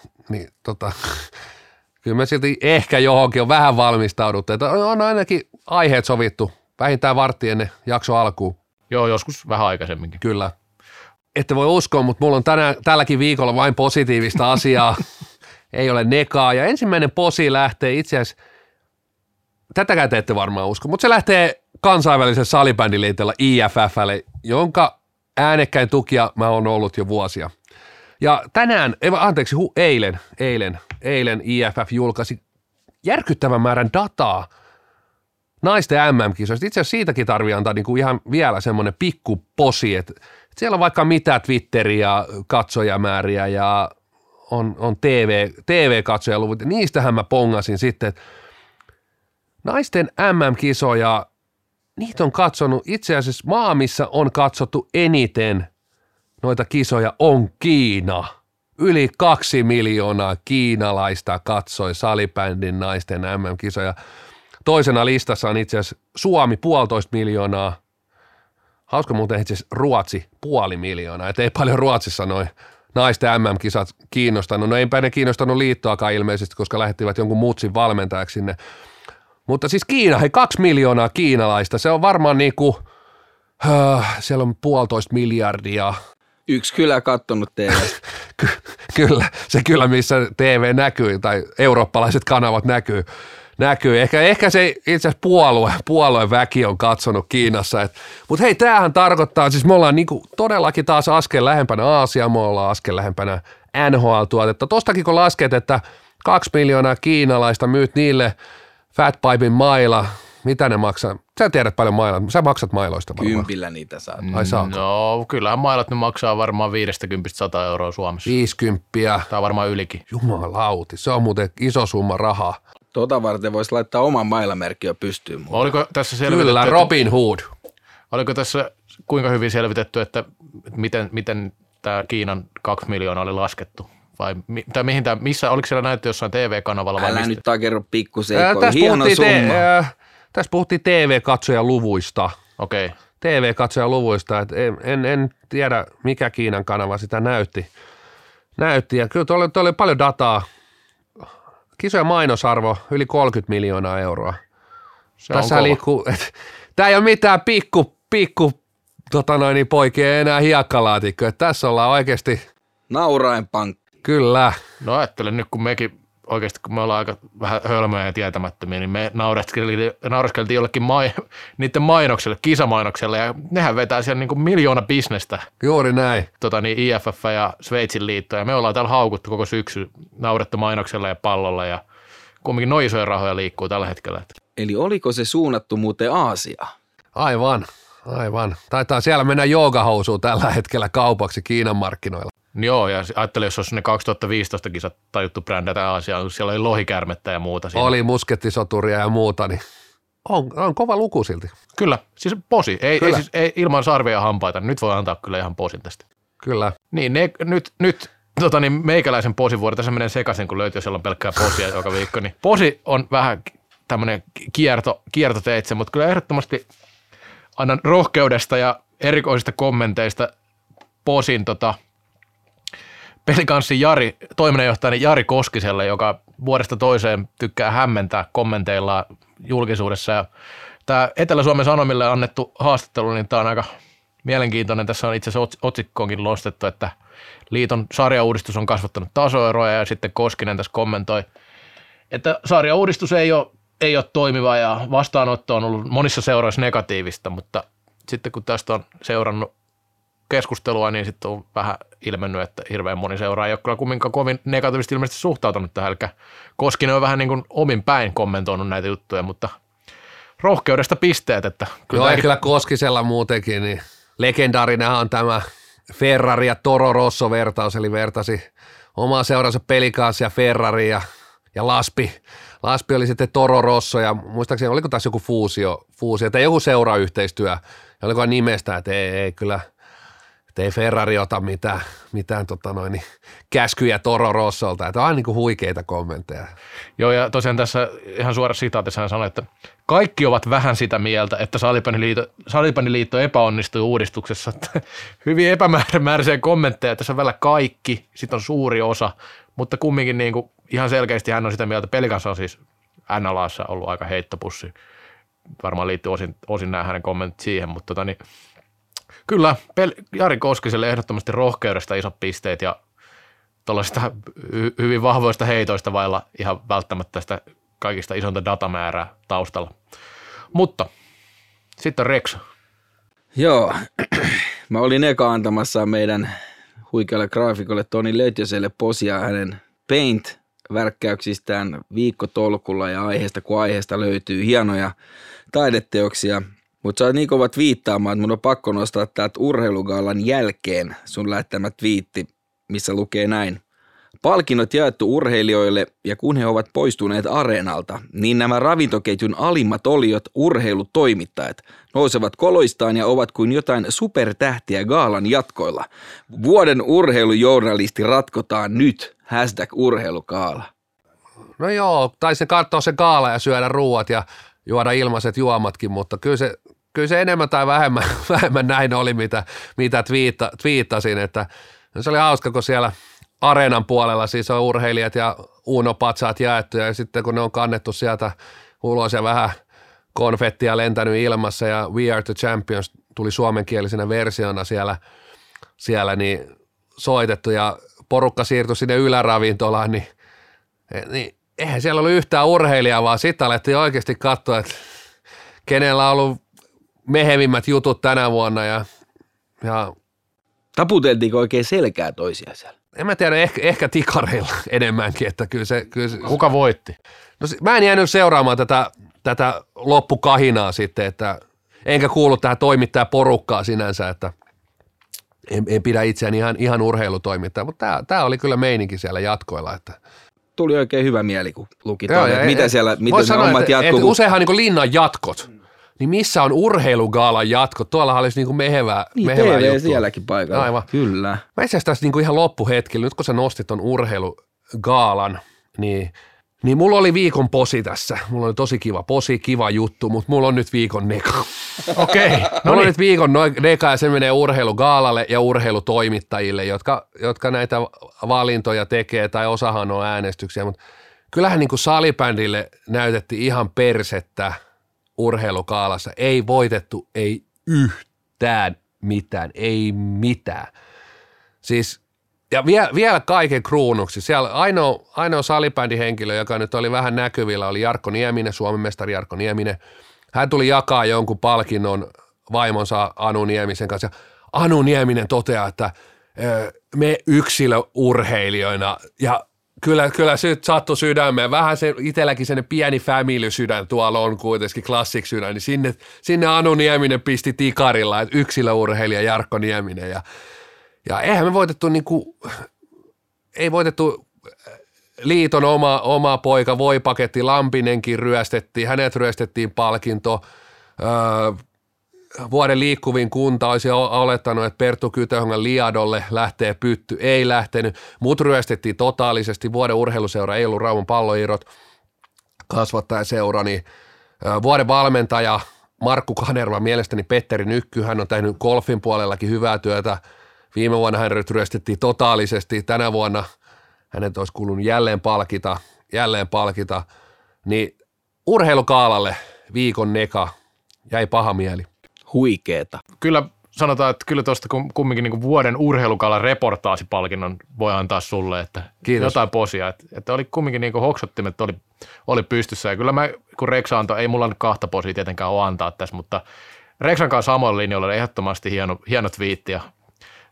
kyllä me silti ehkä johonkin on vähän valmistauduttu. On ainakin aiheet sovittu, vähintään vartti ennen jakso alkuun. Joo, joskus vähän aikaisemminkin. Kyllä. Ette voi uskoa, mutta mulla on tälläkin viikolla vain positiivista asiaa. Ei ole nekaa. Ja ensimmäinen posi lähtee itse asiassa, tätäkään te ette varmaan usko, mutta se lähtee kansainvälisen salibändiliitolla IFFlle, jonka äänekkäin tukija mä oon ollut jo vuosia. Ja eilen IFF julkaisi järkyttävän määrän dataa naisten MM-kisoista. Itse asiassa siitäkin tarvii antaa niinku ihan vielä semmoinen pikkuposi, että siellä on vaikka mitä Twitteriä, katsojamääriä ja on TV-katsojaluvut. Niistähän mä pongasin sitten, että naisten MM-kisoja, niitä on katsonut, itse asiassa maa, missä on katsottu eniten noita kisoja, on Kiina. Yli 2 miljoonaa kiinalaista katsoi salibändin naisten MM-kisoja. Toisena listassa on itse asiassa Suomi 1,5 miljoonaa. Hauska muuten itse asiassa Ruotsi 0,5 miljoonaa. Et ei paljon Ruotsissa noin naisten MM-kisat kiinnostanut. No eipä ne kiinnostanut liittoakaan ilmeisesti, koska lähettivät jonkun mutsin valmentajaksi sinne. Mutta siis Kiina, 2 miljoonaa kiinalaista, se on varmaan niinku, siellä on 1,5 miljardia. Yksi kylä kattonut TV. Kyllä, se kyllä missä TV näkyy tai eurooppalaiset kanavat näkyy. Ehkä se itse asiassa puolueväki on katsonut Kiinassa. Mutta hei, tämähän tarkoittaa, siis me ollaan niinku todellakin taas askel lähempänä Aasiaa, me ollaan askel lähempänä NHL-tuotetta. Tostakin kun lasket, että 2 miljoonaa kiinalaista myyt niille Fatpipin maila, mitä ne maksaa? Sä tiedät paljon mailat, sä maksat mailoista varmaan. Kympillä niitä saa. Ai saako? No, kyllähän mailat ne maksaa varmaan 50–100 euroa Suomessa. 50. Tää on varmaan ylikin. Jumalauti, se on muuten iso summa rahaa. Tota varten voisi laittaa oman mailamerkkiä pystyyn muuten. Oliko tässä selvitetty? Kyllä, Robin Hood. Oliko tässä kuinka hyvin selvitetty, että miten tämä Kiinan 2 miljoonaa oli laskettu? Vai missä, oliko siellä näytty jossain TV-kanavalla? Älä vai nyt takerro pikkuseikkoja, hieno summa. Tässä puhuttiin TV-katsojaluvuista. Okei. Okay. TV-katsojaluvuista, että en tiedä mikä Kiinan kanava sitä näytti. Ja kyllä tuolla oli paljon dataa. Kisojen mainosarvo yli 30 miljoonaa euroa. Se tässä liikkuu, tämä ei ole mitään pikku poikia enää hiekkalaatikko. Tässä ollaan oikeasti nauraen pankki. Kyllä. No ajattelen nyt, kun mekin oikeasti, kun me ollaan aika vähän hölmöjä ja tietämättömiä, niin me naureskeltiin jollekin niiden mainokselle, kisamainokselle, ja nehän vetää siellä niin kuin 1 miljoona bisnestä. Juuri näin. IFF ja Sveitsin liitto, ja me ollaan täällä haukuttu koko syksy, naurettu mainoksella ja pallolla, ja kumminkin noin isoja rahoja liikkuu tällä hetkellä. Eli oliko se suunnattu muuten Aasiaan? Aivan. Taitaa siellä mennä joogahousuun tällä hetkellä kaupaksi Kiinan markkinoilla. Joo, ja ajattelin, jos olisi ne 2015 kisat tajuttu brändätä Aasiaan, kun siellä oli lohikärmettä ja muuta. Siinä. Oli muskettisoturia ja muuta, niin on kova luku silti. Kyllä, siis posi. Ei, ilman sarvia hampaita. Nyt voi antaa kyllä ihan posin tästä. Kyllä. Niin, meikäläisen posivuori. Tässä menee sekaisin, kun löytyy, jos siellä on pelkkää posia joka viikko. Niin posi on vähän tämmöinen kiertoteitse, mutta kyllä ehdottomasti annan rohkeudesta ja erikoisista kommenteista posin pelikanssin Jari, toiminnanjohtajani Jari Koskiselle, joka vuodesta toiseen tykkää hämmentää kommenteillaan julkisuudessa. Ja tämä Etelä-Suomen Sanomille annettu haastattelu, niin tämä on aika mielenkiintoinen. Tässä on itse asiassa otsikkoonkin nostettu, että liiton sarjauudistus on kasvattanut tasoeroja, ja sitten Koskinen tässä kommentoi, että sarjauudistus ei ole toimiva ja vastaanotto on ollut monissa seuroissa negatiivista, mutta sitten kun tästä on seurannut keskustelua, niin sitten on vähän ilmennyt, että hirveän moni seuraa ei ole kyllä kumminkaan kovin negatiivisesti ilmeisesti suhtautunut tähän, eli Koskinen on vähän niin kuin omin päin kommentoinut näitä juttuja, mutta rohkeudesta pisteet. Että kyllä, kyllä Koskisella muutenkin, niin legendaarinenhan on tämä Ferrari ja Toro Rosso-vertaus, eli vertasi omaa seuransa pelikanssia Ferrari ja Laspi. Laspi oli sitten Toro Rosso ja muistaakseni oliko taas joku fuusio tai joku seurayhteistyö ja oliko nimestä, että ei kyllä, että ei Ferrari ota mitään käskyjä Toro Rossolta, että on aina niin kuin huikeita kommentteja. Joo, ja tosiaan tässä ihan suora sitaatissa hän sanoi, että kaikki ovat vähän sitä mieltä, että Salipäniliitto epäonnistui uudistuksessa. Hyvin epämääräisiä kommentteja, tässä on välillä kaikki, sitten on suuri osa, mutta kumminkin niin kuin ihan selkeästi hän on sitä mieltä, Pelikanssa on siis NLAssa ollut aika heittopussi. Varmaan liittyy osin nämä hänen kommentit siihen, mutta kyllä, Jari Koskiselle ehdottomasti rohkeudesta isot pisteet ja tuollaisista hyvin vahvoista heitoista vailla ihan välttämättä sitä kaikista isonta datamäärää taustalla. Mutta sitten Rex. Joo, mä olin eka antamassa meidän huikealle graafikolle Toni Lötjöselle posia hänen Paint-värkkäyksistään viikkotolkulla ja aiheesta kun aiheesta löytyy hienoja taideteoksia. Mutta sä oot niin kova twiittaamaan, että mun on pakko nostaa täältä urheilugaalan jälkeen sun lähettämä twiitti, missä lukee näin. Palkinnot jaettu urheilijoille ja kun he ovat poistuneet areenalta, niin nämä ravintoketjun alimmat oliot urheilutoimittajat nousevat koloistaan ja ovat kuin jotain supertähtiä gaalan jatkoilla. Vuoden urheilujournalisti ratkotaan nyt, #urheilugaala. No joo, taisin katsoa se gaala ja syödä ruuat ja juoda ilmaiset juomatkin, mutta kyllä se enemmän tai vähemmän näin oli, mitä twiittasin, että se oli hauska, kun siellä areenan puolella siis on urheilijat ja uunopatsaat jaettu ja sitten kun ne on kannettu sieltä ulos ja vähän konfettia lentänyt ilmassa ja We Are The Champions tuli suomenkielisenä versiona siellä niin soitettu ja porukka siirtyi sinne yläravintolaan, niin eihän siellä ollut yhtään urheilijaa, vaan sitten alettiin oikeasti katsoa, että kenellä on ollut mehevimmät jutut tänä vuonna. Ja taputeltiinko oikein selkää toisiaan siellä? En mä tiedä, ehkä tikareilla enemmänkin, että kyllä se kuka voitti? No, mä en jäänyt seuraamaan tätä loppukahinaa sitten, että enkä kuullut tähän toimittajaporukkaa sinänsä, että en pidä itseäni ihan urheilutoimittaja, mutta tämä oli kyllä meininki siellä jatkoilla, että tuli oikein hyvä mieli, kun luki tuonne, että mitä siellä, miten ne omat jatkuu. Että useinhan niin linnan jatkot, niin missä on urheilugaalan jatkot? Tuollahan olisi niin mehevää juttua. Niin, TV sielläkin paikalla. Aivan. Kyllä. Mä itse asiassa tässä niin ihan loppuhetkellä, nyt kun sä nostit ton urheilugaalan, niin mulla oli viikon posi tässä. Mulla oli tosi kiva juttu, mutta mulla on nyt viikon neka. Okei. Okay. Mulla on nyt viikon neka ja se menee urheilugaalalle ja urheilutoimittajille, jotka näitä valintoja tekee tai osahan on äänestyksiä, mutta kyllähän niin kuin salibändille näytettiin ihan persettä urheilugaalassa. Ei voitettu, ei yhtään mitään, ei mitään. Siis ja vielä kaiken kruunuksi. Siellä ainoa salibändihenkilö, joka nyt oli vähän näkyvillä, oli Jarkko Nieminen, Suomen mestari Jarkko Nieminen. Hän tuli jakaa jonkun palkinnon vaimonsa Anu Niemisen kanssa. Anu Nieminen toteaa, että me yksilöurheilijoina, ja kyllä se sattui sydämeen. Vähän se itselläkin sen pieni family-sydän tuolla on kuitenkin, klassik-sydän, niin sinne Anu Nieminen pisti tikarilla, että yksilöurheilija Jarkko Nieminen, ja eihän me voitettu ei voitettu liiton oma poika Voipaketti Lampinenkin ryöstettiin, hänet ryöstettiin palkinto. Vuoden liikkuvin kunta olisi olettanut, että Perttu Kytöhongan Liadolle lähtee pytty, ei lähtenyt. Mut ryöstettiin totaalisesti, vuoden urheiluseura ei ollut Raumon palloirrot. kasvattajaseura, niin vuoden valmentaja Markku Kanerva, mielestäni Petteri Nykky, hän on tehnyt golfin puolellakin hyvää työtä. Viime vuonna hän ryöstettiin totaalisesti, tänä vuonna hänet olisi kuulunut jälleen palkita, niin urheilukaalalle viikon neka jäi paha mieli. Huikeeta. Kyllä sanotaan, että kyllä tuosta kumminkin niin vuoden urheilukaalan reportaasipalkinnon voi antaa sulle, että kiitos. Jotain posia, että oli kumminkin niin hoksottimet oli pystyssä ja kyllä mä, kun Reksa antoi, ei mulla nyt kahta posia tietenkään ole antaa tässä, mutta Reksan kanssa samoilla linjoilla oli ehdottomasti hieno twiitti ja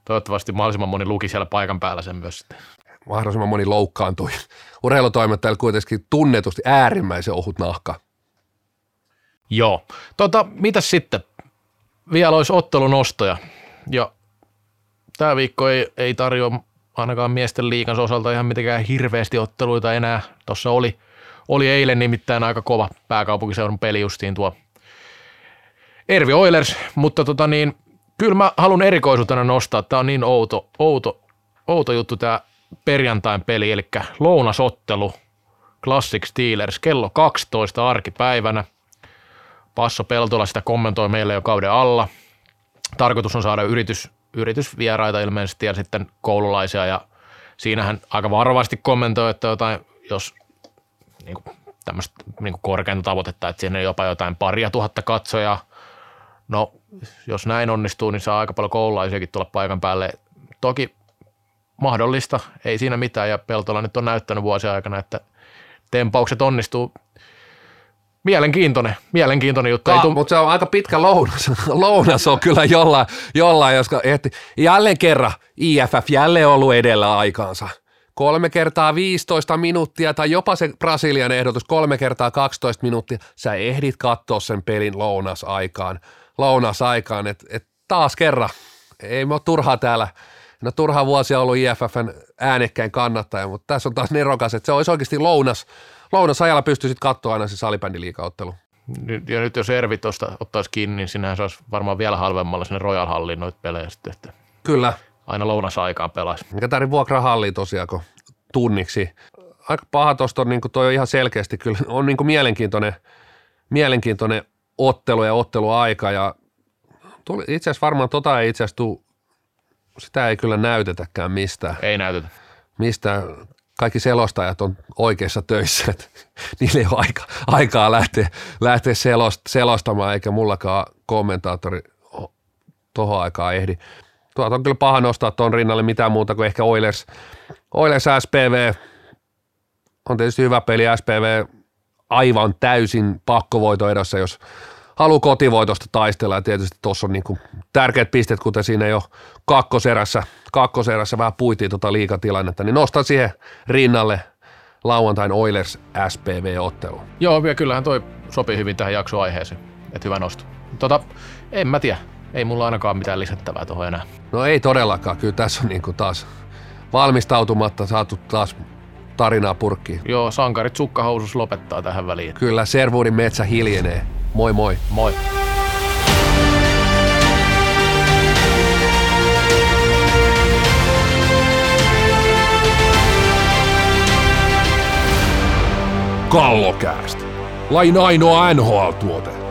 toivottavasti mahdollisimman moni luki siellä paikan päällä sen myös sitten. Mahdollisimman moni loukkaantui. Urheilutoimittajalla kuitenkin tunnetusti äärimmäisen ohut nahka. Joo. Mitäs sitten? Vielä olisi ottelunostoja. Ja tämä viikko ei tarjoa ainakaan miesten liigan osalta ihan mitenkään hirveästi otteluita enää. Tuossa oli eilen nimittäin aika kova pääkaupunkiseudun peli justiin tuo Ervi Oilers, mutta kyllä mä haluan erikoisuutena nostaa, tämä on niin outo juttu tämä perjantain peli, eli lounasottelu Classic Steelers kello 12 arkipäivänä. Passo Peltola sitä kommentoi meille jo kauden alla. Tarkoitus on saada yritysvieraita ilmeisesti ja sitten koululaisia ja siinähän aika varovasti kommentoi, että jotain, jos tämmöistä korkeinta tavoitetta, että siinä on jopa jotain paria tuhatta katsojaa. No, jos näin onnistuu, niin saa aika paljon koululaisiakin tulla paikan päälle. Toki mahdollista, ei siinä mitään, ja Peltola nyt on näyttänyt vuosien aikana, että tempaukset onnistuu. Mielenkiintoinen juttu. Mutta se on aika pitkä lounas on kyllä jollain joska ehti. Jälleen kerran, IFF jälleen ollut edellä aikaansa. 3 x 15 minuuttia, tai jopa se Brasilian ehdotus, 3 x 12 minuuttia. Sä ehdit katsoa sen pelin lounasaikaan, että taas kerran, ei me ole turhaa täällä, turhaa vuosia ollut IFFn äänekkäin kannattaja, mutta tässä on taas nerokas, että se olisi oikeasti lounasajalla pystyisit katsoa aina se salibändiliigaottelu. Ja nyt jos Ervi tuosta ottaisi kiinni, niin sinähän saisi varmaan vielä halvemmalla sinne Royal Halliin noita pelejä sitten. Että kyllä. Aina lounasaikaan pelaisi. Mikä tarvitsee vuokrahallia tosiaan tunniksi. Aika paha tuosta on, toi on ihan selkeästi kyllä, on mielenkiintoinen ottelu ja otteluaika ja itse asiassa varmaan ei itse asiassa sitä ei kyllä näytetäkään mistään. Ei näytetä. Mistään. Kaikki selostajat on oikeissa töissä, että niillä ei ole aikaa lähteä selostamaan eikä mullakaan kommentaattori tohon aikaan ehdi. Tuolta on kyllä paha nostaa tuon rinnalle mitään muuta kuin ehkä Oilers SPV on tietysti hyvä peli, SPV aivan täysin pakkovoito edessä, jos haluaa kotivoitosta taistella ja tietysti tuossa on tärkeät pisteet, kuten siinä jo kakkoserässä vähän puitiin liigatilannetta, niin nostan siihen rinnalle lauantain Oilers SPV-ottelu. Joo, ja kyllähän toi sopii hyvin tähän jaksoaiheeseen, että hyvä nosto. En mä tiedä. Ei mulla ainakaan mitään lisättävää tuohon enää. No ei todellakaan. Kyllä tässä on taas valmistautumatta saatu taas tarinaa purkkiin. Joo, sankarit sukkahousus lopettaa tähän väliin. Kyllä, Servuudin metsä hiljenee. Moi moi. Moi. Kallokäst. Lain ainoa NHL-tuote.